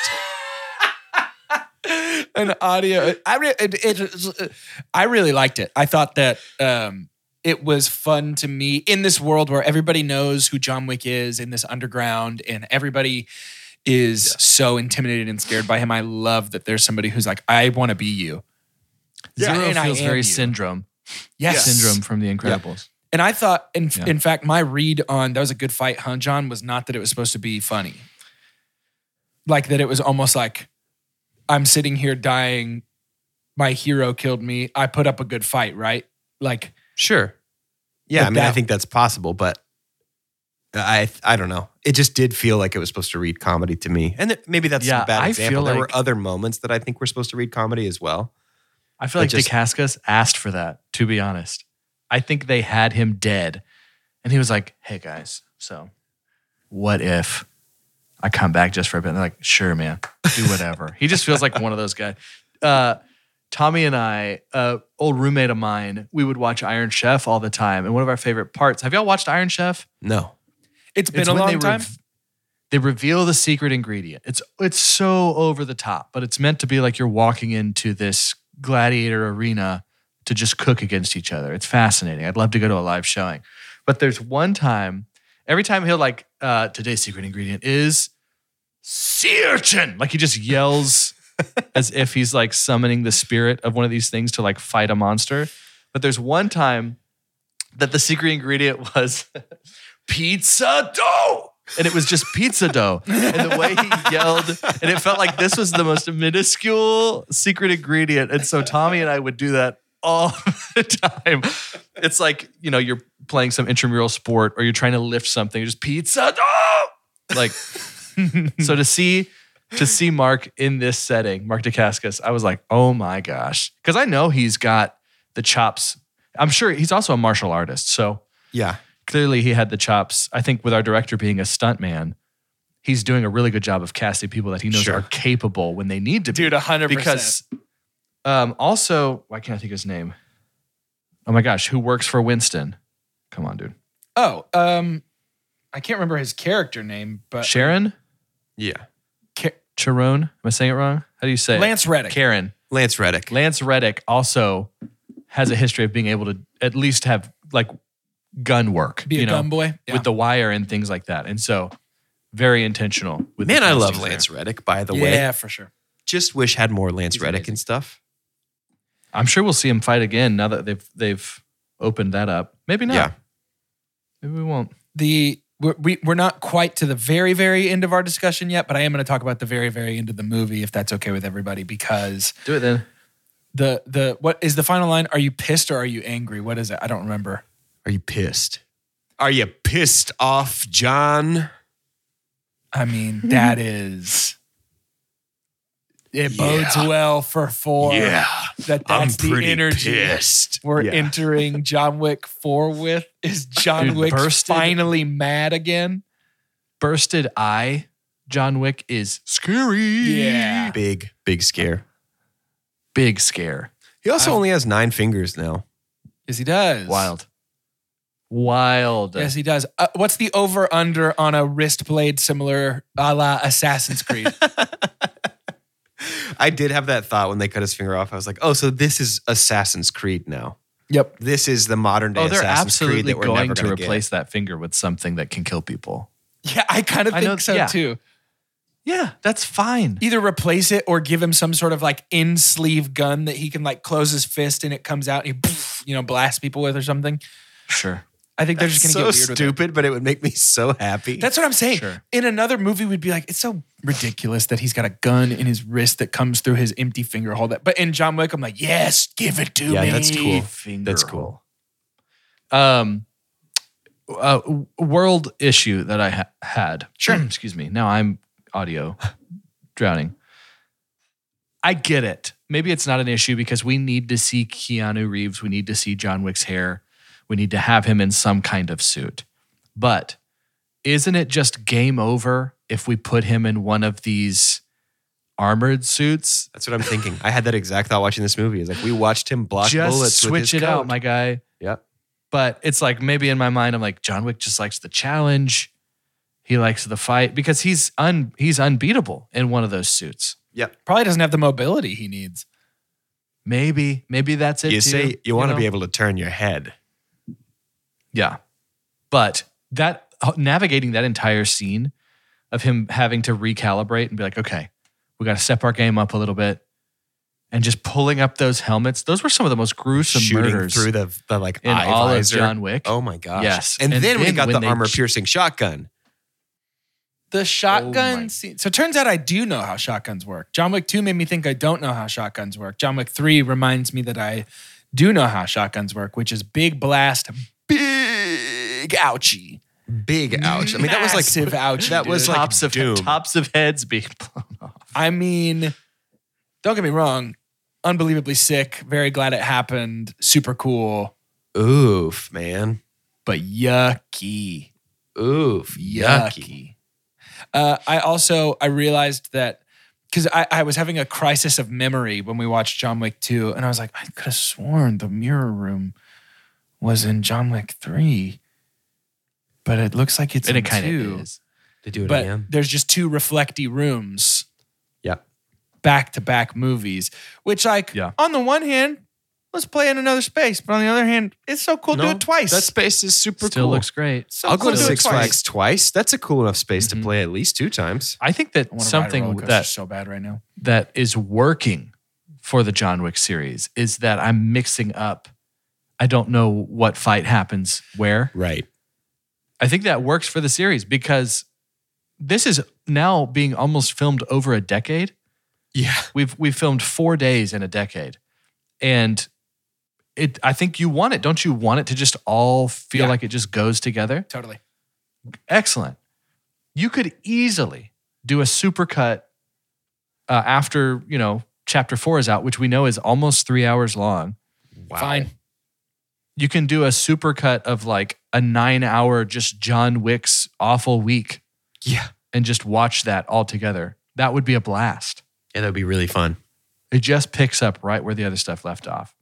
an audio. I, re, it, it, I really liked it. I thought that... Um, it was fun to me in this world where everybody knows who John Wick is in this underground and everybody is yeah. so intimidated and scared by him. I love that there's somebody who's like, I want to be you. Yeah. Zero and feels I very you. Syndrome. Yes. Syndrome from The Incredibles. Yeah. And I thought, in, yeah. in fact, my read on that was a good fight, huh, John, was not that it was supposed to be funny. Like that it was almost like, I'm sitting here dying. My hero killed me. I put up a good fight, right? Like... Sure. Yeah, but I mean, that, I think that's possible, but I I don't know. It just did feel like it was supposed to read comedy to me. And th- maybe that's yeah, a bad I example. There like, were other moments that I think were supposed to read comedy as well. I feel like Dacascos asked for that, to be honest. I think they had him dead. And he was like, hey, guys, so what if I come back just for a bit? And they're like, sure, man, do whatever. He just feels like one of those guys. Uh Tommy and I, uh, old roommate of mine, we would watch Iron Chef all the time. And one of our favorite parts, have y'all watched Iron Chef? No. It's been it's a long they time. Re- they reveal the secret ingredient. It's it's so over the top, but it's meant to be like you're walking into this gladiator arena to just cook against each other. It's fascinating. I'd love to go to a live showing. But there's one time, every time he'll like, uh, today's secret ingredient is sea urchin. Like he just yells... as if he's like summoning the spirit of one of these things to like fight a monster. But there's one time that the secret ingredient was pizza dough. And it was just pizza dough. And the way he yelled, and it felt like this was the most minuscule secret ingredient. And so Tommy and I would do that all the time. It's like, you know, you're playing some intramural sport or you're trying to lift something. You're just pizza dough. Like... So to see to see Mark in this setting, Mark Dacascos, I was like, oh my gosh. Because I know he's got the chops. I'm sure he's also a martial artist. So yeah, clearly he had the chops. I think with our director being a stuntman, he's doing a really good job of casting people that he knows sure. are capable when they need to be. Dude, one hundred percent. Because um, also, why can't I think of his name? Oh my gosh, who works for Winston? Come on, dude. Oh, um, I can't remember his character name, but Sharon? Yeah. Car- Charon? Am I saying it wrong? How do you say Lance it? Lance Reddick. Karen. Lance Reddick. Lance Reddick also has a history of being able to at least have like gun work. Be you a know, gun boy. Yeah. With the wire and things like that. And so very intentional. With Man, I love Lance there. Reddick, by the yeah, way. Yeah, for sure. Just wish had more Lance He's Reddick amazing. And stuff. I'm sure we'll see him fight again now that they've they've opened that up. Maybe not. Yeah. Maybe we won't. The we're, we, we're not quite to the very, very end of our discussion yet, but I am going to talk about the very, very end of the movie, if that's okay with everybody, because... Do it then. The the What is the final line? Are you pissed or are you angry? What is it? I don't remember. Are you pissed? Are you pissed off, John? I mean, that is... It bodes yeah. well for four. Yeah. That that's I'm the energy pissed. We're yeah. entering John Wick four with. Is John Dude, Wick bursted, finally mad again? Bursted eye John Wick is scary. Yeah. Big, big scare. Big scare. He also I, only has nine fingers now. Yes, he does. Wild. Wild. Yes, he does. Uh, what's the over-under on a wrist blade similar a la Assassin's Creed? I did have that thought when they cut his finger off. I was like, oh, so this is Assassin's Creed now. Yep. This is the modern day oh, Assassin's Creed that we're never going to get. Replace that finger with something that can kill people. Yeah, I kind of think know, so yeah. too. Yeah, that's fine. Either replace it or give him some sort of like in sleeve gun that he can like close his fist and it comes out and he, you know, blasts people with or something. Sure. I think they're That's just going to so get weird stupid, with it. But it would make me so happy. That's what I'm saying. Sure. In another movie, we'd be like, it's so ridiculous that he's got a gun in his wrist that comes through his empty finger hole. That, but in John Wick, I'm like, yes, give it to yeah, me. Yeah, that's cool. Finger that's cool. Hole. Um, uh, world issue that I ha- had. Sure. Excuse me. Now I'm audio drowning. I get it. Maybe it's not an issue because we need to see Keanu Reeves. We need to see John Wick's hair. We need to have him in some kind of suit. But isn't it just game over if we put him in one of these armored suits? That's what I'm thinking. I had that exact thought watching this movie. It's like we watched him block just bullets switch with his it coat. Out, my guy. Yeah. But it's like maybe in my mind, I'm like, John Wick just likes the challenge. He likes the fight because he's un he's unbeatable in one of those suits. Yeah. Probably doesn't have the mobility he needs. Maybe. Maybe that's it. You too, say you, you want to be able to turn your head. Yeah, but that navigating that entire scene of him having to recalibrate and be like, okay, we got to step our game up a little bit, and just pulling up those helmets. Those were some of the most gruesome Shooting murders through the, the like in eye all visor. Of John Wick. Oh my gosh! Yes, and, and then, then we got the armor piercing shotgun. The shotgun oh scene. So it turns out I do know how shotguns work. John Wick two made me think I don't know how shotguns work. John Wick three reminds me that I do know how shotguns work, which is big blast. Big ouchie. Big ouch. I mean, that was like massive ouchie. That was like tops of, tops of heads being blown off. I mean, don't get me wrong. Unbelievably sick. Very glad it happened. Super cool. Oof, man. But yucky. Oof, yucky. yucky. Uh, I also, I realized that because I, I was having a crisis of memory when we watched John Wick two. And I was like, I could have sworn the mirror room was in John Wick three, but it looks like it's and in it kinda two. Is. They do it but again. There's just two reflecty rooms. Yeah. Back-to-back movies, which like, yeah. on the one hand, let's play in another space, but on the other hand, it's so cool no, to do it twice. That space is super Still cool. Still looks great. So I'll cool go to Six Flags twice. twice. That's a cool enough space mm-hmm. to play at least two times. I think that I something that, so bad right now. That is working for the John Wick series is that I'm mixing up I don't know what fight happens where. Right. I think that works for the series because this is now being almost filmed over a decade. Yeah. We've we've filmed four days in a decade. And it I think you want it. Don't you want it to just all feel yeah. like it just goes together? Totally. Excellent. You could easily do a supercut uh, after, you know, chapter four is out, which we know is almost three hours long. Wow. Fine. You can do a supercut of like a nine hour just John Wick's awful week. Yeah. And just watch that all together. That would be a blast. Yeah, that would be really fun. It just picks up right where the other stuff left off.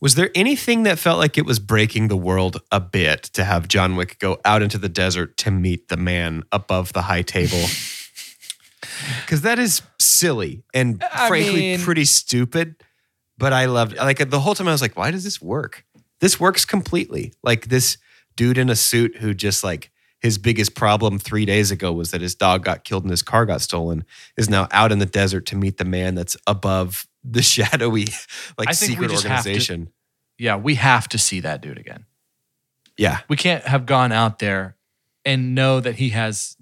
Was there anything that felt like it was breaking the world a bit to have John Wick go out into the desert to meet the man above the high table? Because that is silly and I frankly mean, pretty stupid. But I loved it. Like the whole time I was like, why does this work? This works completely. Like this dude in a suit who just like his biggest problem three days ago was that his dog got killed and his car got stolen is now out in the desert to meet the man that's above the shadowy, like secret organization. To, yeah, we have to see that dude again. Yeah. We can't have gone out there and know that he has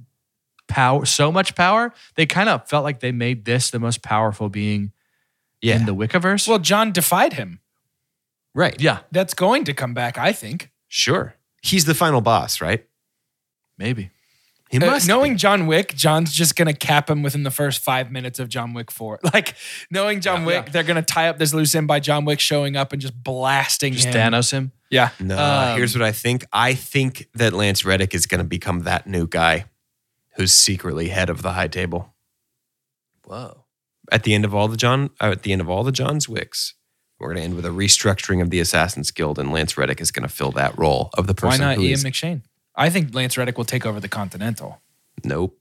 power, so much power. They kind of felt like they made this the most powerful being yeah. in the Wickiverse. Well, John defied him. Right. Yeah. That's going to come back, I think. Sure. He's the final boss, right? Maybe. He must uh, knowing be. John Wick, John's just going to cap him within the first five minutes of John Wick four. Like, knowing John yeah, Wick, yeah. they're going to tie up this loose end by John Wick showing up and just blasting just him. Thanos him? Yeah. No, um, here's what I think. I think that Lance Reddick is going to become that new guy who's secretly head of the high table. Whoa. At the end of all the John, uh, at the end of all the John's Wicks, we're going to end with a restructuring of the Assassin's Guild, and Lance Reddick is going to fill that role of the person who Why not who Ian is- McShane? I think Lance Reddick will take over the Continental. Nope.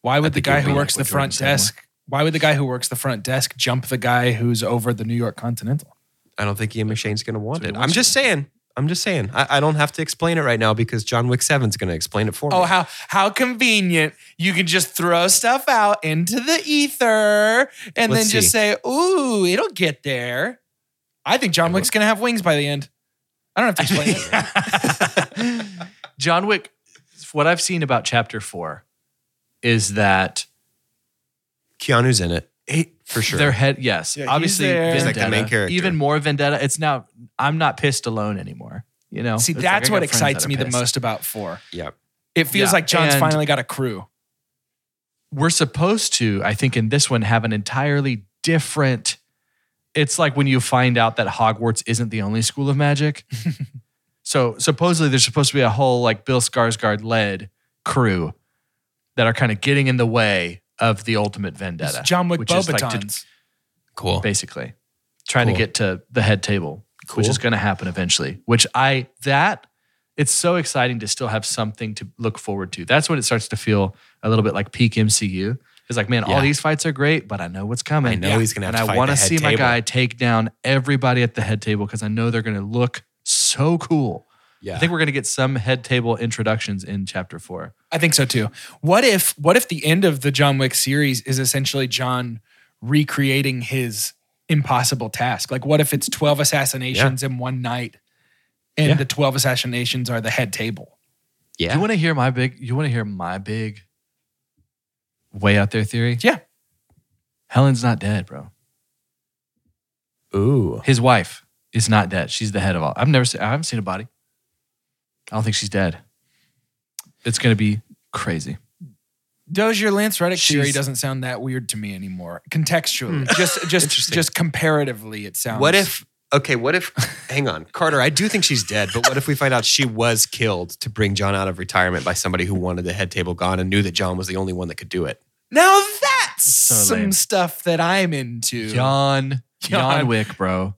Why would the guy who works the front desk, why would the guy who works the front desk jump the guy who's over the New York Continental? I don't think Ian McShane's going to want it. I'm just saying. I'm just saying. I, I don't have to explain it right now because John Wick seven's going to explain it for me. Oh, how how convenient. You can just throw stuff out into the ether and then just say, ooh, it'll get there. I think John Wick's going to have wings by the end. I don't have to explain it. John Wick, what I've seen about chapter four is that Keanu's in it. He, for sure. Their head, yes. Yeah, obviously, he's Vendetta, he's like the main character. Even more Vendetta. It's now, I'm not pissed alone anymore. You know? See, it's that's like what excites that me pissed. the most about four. Yeah. It feels yeah. like John's and finally got a crew. We're supposed to, I think in this one, have an entirely different, it's like when you find out that Hogwarts isn't the only school of magic. So supposedly there's supposed to be a whole like Bill Skarsgård-led crew that are kind of getting in the way of the ultimate vendetta. It's John Wick Bobatons. Like to, cool. Basically. Trying cool. to get to the head table, cool. which is going to happen eventually. Which I, that, it's so exciting to still have something to look forward to. That's when it starts to feel a little bit like peak M C U. It's like, man, yeah. all these fights are great, but I know what's coming. I know yeah. he's going to have and to fight I want to see table. my guy take down everybody at the head table because I know they're going to look so cool. Yeah. I think we're going to get some head table introductions in chapter four. I think so too. What if what if the end of the John Wick series is essentially John recreating his impossible task? Like what if it's twelve assassinations yeah. in one night and yeah. the twelve assassinations are the head table? Yeah. You want to hear my big you want to hear my big way out there theory? Yeah. Helen's not dead, bro. Ooh. His wife. It's not dead. She's the head of all. I've never seen, I haven't seen a body. I don't think she's dead. It's going to be crazy. Does your Lance Reddick she's, theory doesn't sound that weird to me anymore. Contextually. Mm. Just just, just comparatively, it sounds. What if, okay, what if, hang on. Carter, I do think she's dead, but what if we find out she was killed to bring John out of retirement by somebody who wanted the head table gone and knew that John was the only one that could do it? Now that's so some lame. stuff that I'm into. John. John Wick, bro.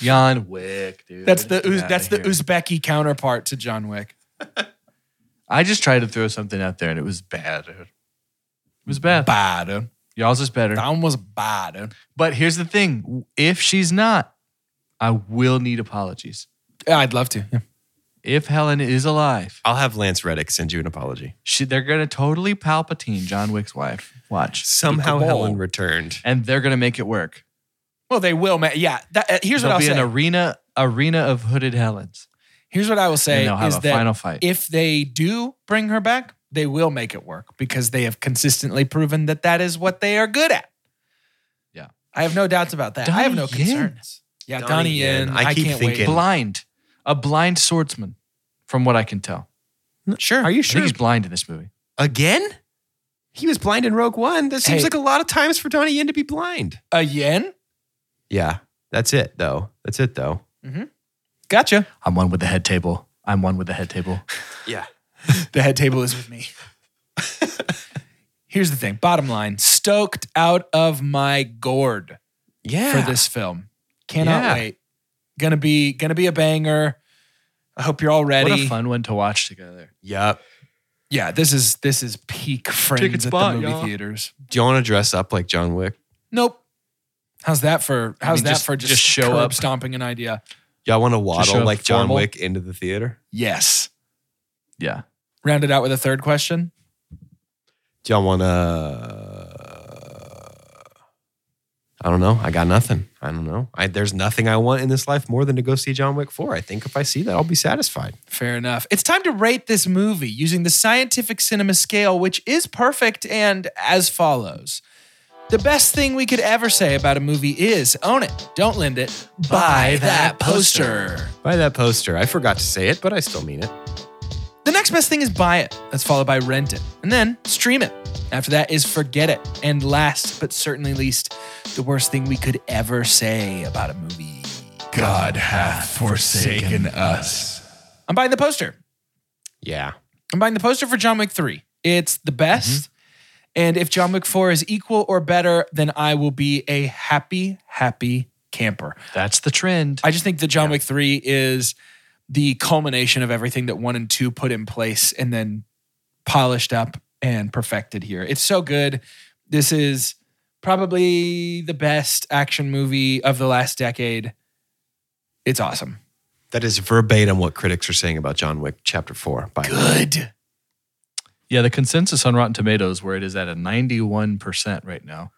John Wick, dude. That's the Uz- that's the Uzbeki counterpart to John Wick. I just tried to throw something out there and it was bad. Dude. It was bad. Bad. Dude. Y'all's is better. That one was bad. Dude. But here's the thing. If she's not, I will need apologies. Yeah, I'd love to. Yeah. If Helen is alive. I'll have Lance Reddick send you an apology. She, they're going to totally Palpatine John Wick's wife. Watch. Somehow Helen returned. And they're going to make it work. Well, they will. Ma- yeah. That, uh, here's There'll what I'll say. There'll be an arena, arena of hooded Helens. Here's what I will say. And they'll have is a that final fight. If they do bring her back, they will make it work because they have consistently proven that that is what they are good at. Yeah. I have no doubts about that. Donnie I have no Yen. concerns. Yeah, Donnie, Donnie Yen. Yen. I, I keep can't thinking. Wait. Blind. A blind swordsman, from what I can tell. Sure. Are you sure? I think he's blind in this movie. Again? He was blind in Rogue One. That seems hey. like a lot of times for Donnie Yen to be blind. A yen? Yeah. That's it, though. That's it, though. Mm-hmm. Gotcha. I'm one with the head table. I'm one with the head table. Yeah. The head table is with me. Here's the thing. Bottom line. Stoked out of my gourd. Yeah. For this film. Cannot yeah. wait. Gonna be, gonna be a banger. I hope you're all ready. What a fun one to watch together. Yep. Yeah, this is this is peak Friends Tickets at bought, the movie y'all. theaters. Do you want to dress up like John Wick? Nope. How's that for? How's I mean, that just, for just, just show curb up stomping an idea? Y'all want to waddle like John formal? Wick into the theater? Yes. Yeah. Round it out with a third question. Do y'all want to? I don't know. I got nothing. I don't know. I, there's nothing I want in this life more than to go see John Wick four. I think if I see that, I'll be satisfied. Fair enough. It's time to rate this movie using the scientific cinema scale, which is perfect and as follows. The best thing we could ever say about a movie is own it, don't lend it, buy that poster. Buy that poster. I forgot to say it, but I still mean it. The next best thing is buy it. That's followed by rent it. And then stream it. After that is forget it. And last, but certainly least, the worst thing we could ever say about a movie. God hath forsaken us. I'm buying the poster. Yeah. I'm buying the poster for John Wick three. It's the best. Mm-hmm. And if John Wick four is equal or better, then I will be a happy, happy camper. That's the trend. I just think that John yeah. Wick three is the culmination of everything that one and two put in place and then polished up and perfected here. It's so good. This is probably the best action movie of the last decade. It's awesome. That is verbatim what critics are saying about John Wick Chapter four. By good. Me. Yeah, the consensus on Rotten Tomatoes, where it is at a ninety-one percent right now,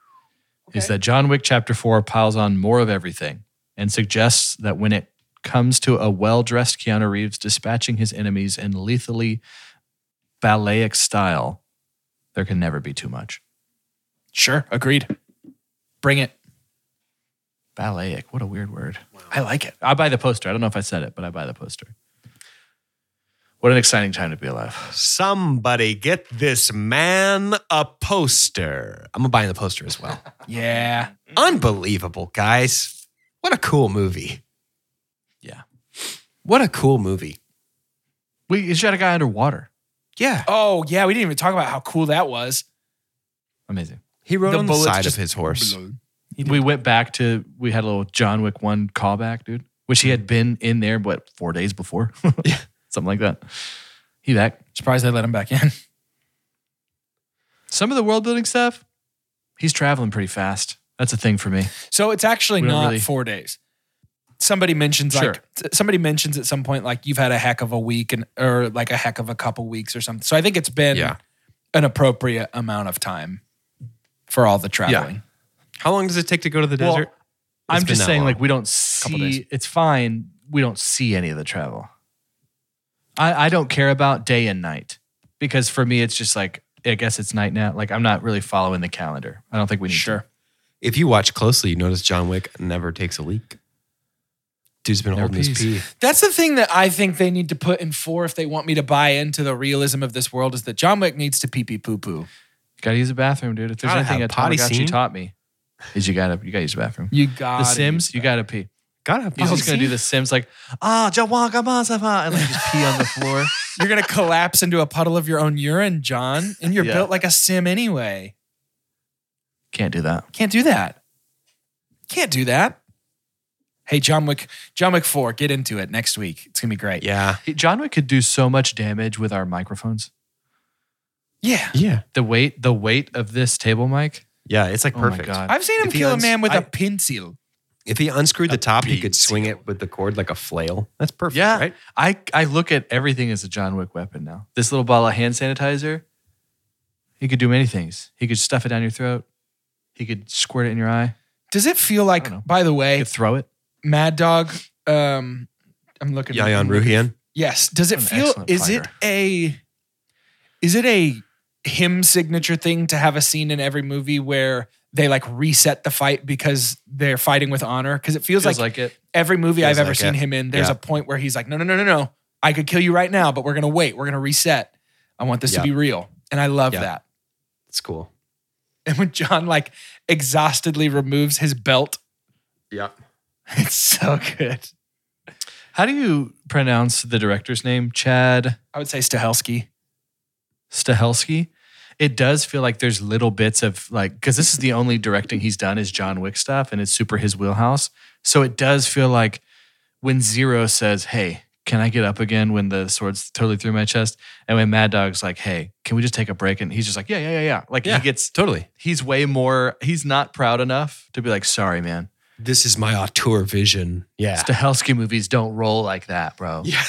okay. is that John Wick Chapter four piles on more of everything and suggests that when it comes to a well-dressed Keanu Reeves dispatching his enemies in lethally balletic style, there can never be too much. Sure. Agreed. Bring it. Balletic. What a weird word. Wow. I like it. I buy the poster. I don't know if I said it, but I buy the poster. What an exciting time to be alive. Somebody get this man a poster. I'm going to buy the poster as well. Yeah. Unbelievable, guys. What a cool movie. Yeah. What a cool movie. We you shot a guy underwater. Yeah. Oh, yeah. We didn't even talk about how cool that was. Amazing. He rode the on the side of his horse. We went back to, we had a little John Wick one callback, dude, which he had been in there, what, four days before? Yeah. Something like that. He back. Surprised they let him back in. Some of the world building stuff, he's traveling pretty fast. That's a thing for me. So it's actually we not really... four days. Somebody mentions sure. like somebody mentions at some point like you've had a heck of a week and or like a heck of a couple weeks or something. So I think it's been yeah. an appropriate amount of time. For all the traveling. Yeah. How long does it take to go to the desert? Well, I'm just saying long. like we don't see, it's fine. We don't see any of the travel. I, I don't care about day and night because for me, it's just like, I guess it's night now. Like I'm not really following the calendar. I don't think we need sure. to. If you watch closely, you notice John Wick never takes a leak. Dude's been holding his pee. That's the thing that I think they need to put in for if they want me to buy into the realism of this world is that John Wick needs to pee pee poo poo. Gotta use the bathroom, dude. If there's gotta anything that Tamagotchi taught me, is you gotta you gotta use the bathroom. You got The Sims, you gotta pee. Gotta have He's just scene. gonna do The Sims like ah Jawaka Masava and like just pee on the floor. You're gonna collapse into a puddle of your own urine, John. And you're yeah. built like a Sim anyway. Can't do that. Can't do that. Can't do that. Hey, John Wick, John Wick four, get into it next week. It's gonna be great. Yeah. Hey, John Wick could do so much damage with our microphones. Yeah. Yeah. The weight, the weight of this table mic. Yeah, it's like perfect. Oh my God. I've seen him if kill uns- a man with I, a pencil. If he unscrewed a the top, pencil. He could swing it with the cord like a flail. That's perfect, yeah. right? I, I look at everything as a John Wick weapon now. This little bottle of hand sanitizer, he could do many things. He could stuff it down your throat. He could squirt it in your eye. Does it feel like, by the way, throw it? Mad Dog, um, I'm looking at Yayan Ruhian. Yes. Does it I'm feel, is fighter. it a, is it a, him signature thing to have a scene in every movie where they like reset the fight because they're fighting with honor? Because it feels, feels like, like it. every movie feels I've ever like seen it. him in, there's yeah. a point where he's like, no, no, no, no, no. I could kill you right now, but we're going to wait. We're going to reset. I want this yep. to be real. And I love yep. that. It's cool. And when John like exhaustedly removes his belt. Yeah. It's so good. How do you pronounce the director's name? Chad? I would say Stahelski. Stahelski? It does feel like there's little bits of like, because this is the only directing he's done is John Wick stuff, and it's super his wheelhouse. So it does feel like when Zero says, hey, can I get up again, when the sword's totally through my chest? And when Mad Dog's like, hey, can we just take a break? And he's just like, yeah, yeah, yeah, yeah. Like yeah, he gets, totally. He's way more, he's not proud enough to be like, sorry, man. This is my auteur vision. Yeah. Stahelski movies don't roll like that, bro. Yeah.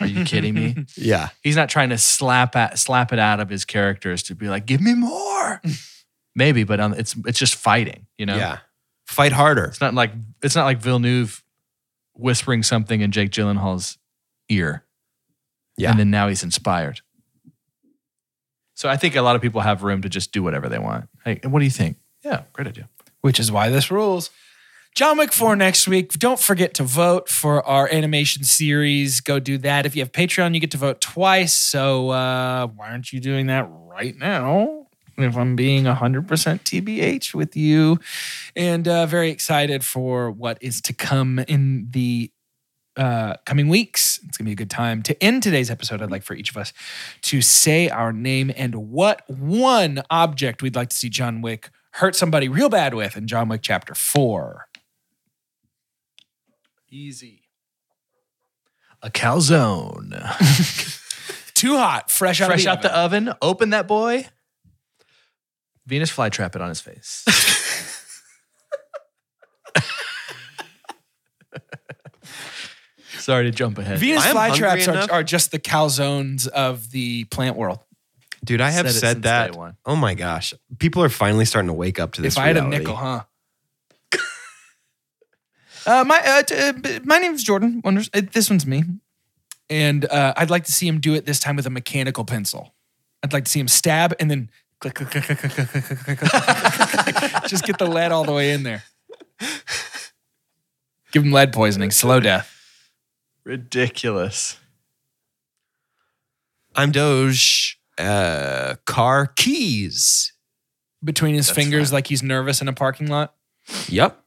Are you kidding me? Yeah. He's not trying to slap at, slap it out of his characters to be like, give me more. Maybe, but on, it's it's just fighting, you know? Yeah. Fight harder. It's not like it's not like Villeneuve whispering something in Jake Gyllenhaal's ear. Yeah. And then now he's inspired. So I think a lot of people have room to just do whatever they want. Hey, what do you think? Yeah, great idea. Which is why this rules. John Wick four next week. Don't forget to vote for our animation series. Go do that. If you have Patreon, you get to vote twice. So uh, why aren't you doing that right now? If I'm being one hundred percent T B H with you. And uh, very excited for what is to come in the uh, coming weeks. It's going to be a good time. To end today's episode, I'd like for each of us to say our name and what one object we'd like to see John Wick hurt somebody real bad with in John Wick Chapter four. Easy. A calzone. Too hot. Fresh out, fresh out the oven. Open that boy. Venus flytrap it on his face. Sorry to jump ahead. Venus flytraps are, are just the calzones of the plant world. Dude, I have said, said that. Oh my gosh. People are finally starting to wake up to this. If I had reality. a nickel, huh? Uh, my uh, t- uh, my name is Jordan Wonders. Uh, this one's me. And uh, I'd like to see him do it this time with a mechanical pencil. I'd like to see him stab and then click, click, click, click, click, click, click, click, click. Just get the lead all the way in there. Give him lead poisoning. Slow death. Ridiculous. I'm Doge. Uh, car keys. Between his That's fingers fine. Like he's nervous in a parking lot? Yep.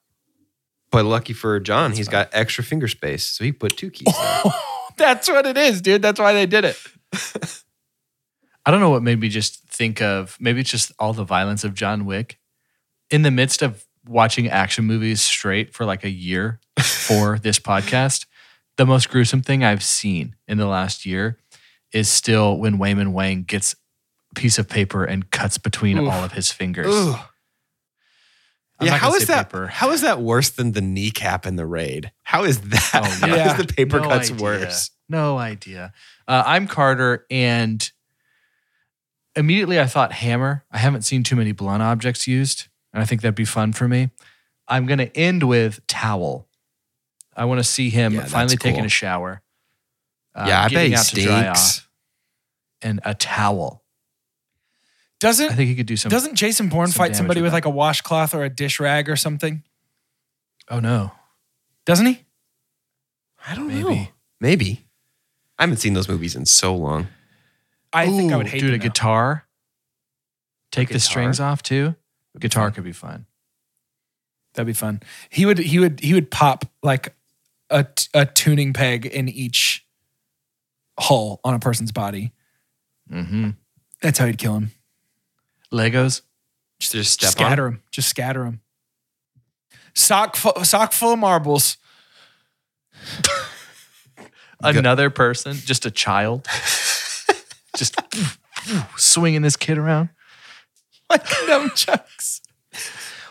But lucky for John, That's he's fine. got extra finger space, so he put two keys. Oh, that's what it is, dude. That's why they did it. I don't know what made me just think of, maybe it's just all the violence of John Wick. In the midst of watching action movies straight for like a year for this podcast, the most gruesome thing I've seen in the last year is still when Waymond Wang gets a piece of paper and cuts between Oof. all of his fingers. Yeah, how is that? Paper. How is that worse than the kneecap in the raid? How is that? Oh, yeah. How is the paper no cuts idea. worse? No idea. Uh, I'm Carter, and immediately I thought hammer. I haven't seen too many blunt objects used, and I think that'd be fun for me. I'm going to end with towel. I want to see him yeah, finally cool. taking a shower. Uh, yeah, I bet he stinks. And a towel. Doesn't I think he could do some? Doesn't Jason Bourne some fight somebody with that. like a washcloth or a dish rag or something? Oh no, doesn't he? I don't Maybe. know. Maybe. I haven't seen those movies in so long. I Ooh, think I would hate dude, to a know. guitar. Take a guitar? the strings off too. Guitar could be fun. That'd be fun. He would. He would. He would pop like a a tuning peg in each hole on a person's body. Mm-hmm. That's how you'd kill him. Legos. Just, just, step just scatter on. them. Just scatter them. Sock, fu- sock full of marbles. Another person, just a child. Just swinging this kid around. Like nunchucks.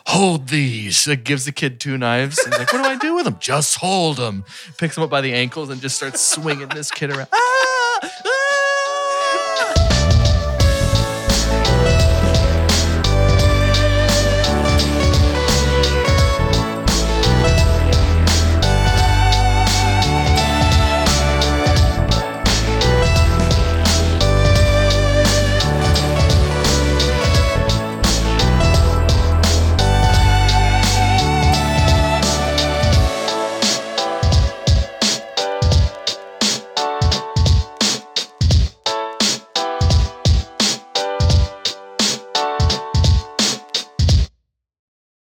Hold these. It gives the kid two knives. And he's like, what do I do with them? Just hold them. Picks him up by the ankles and just starts swinging this kid around.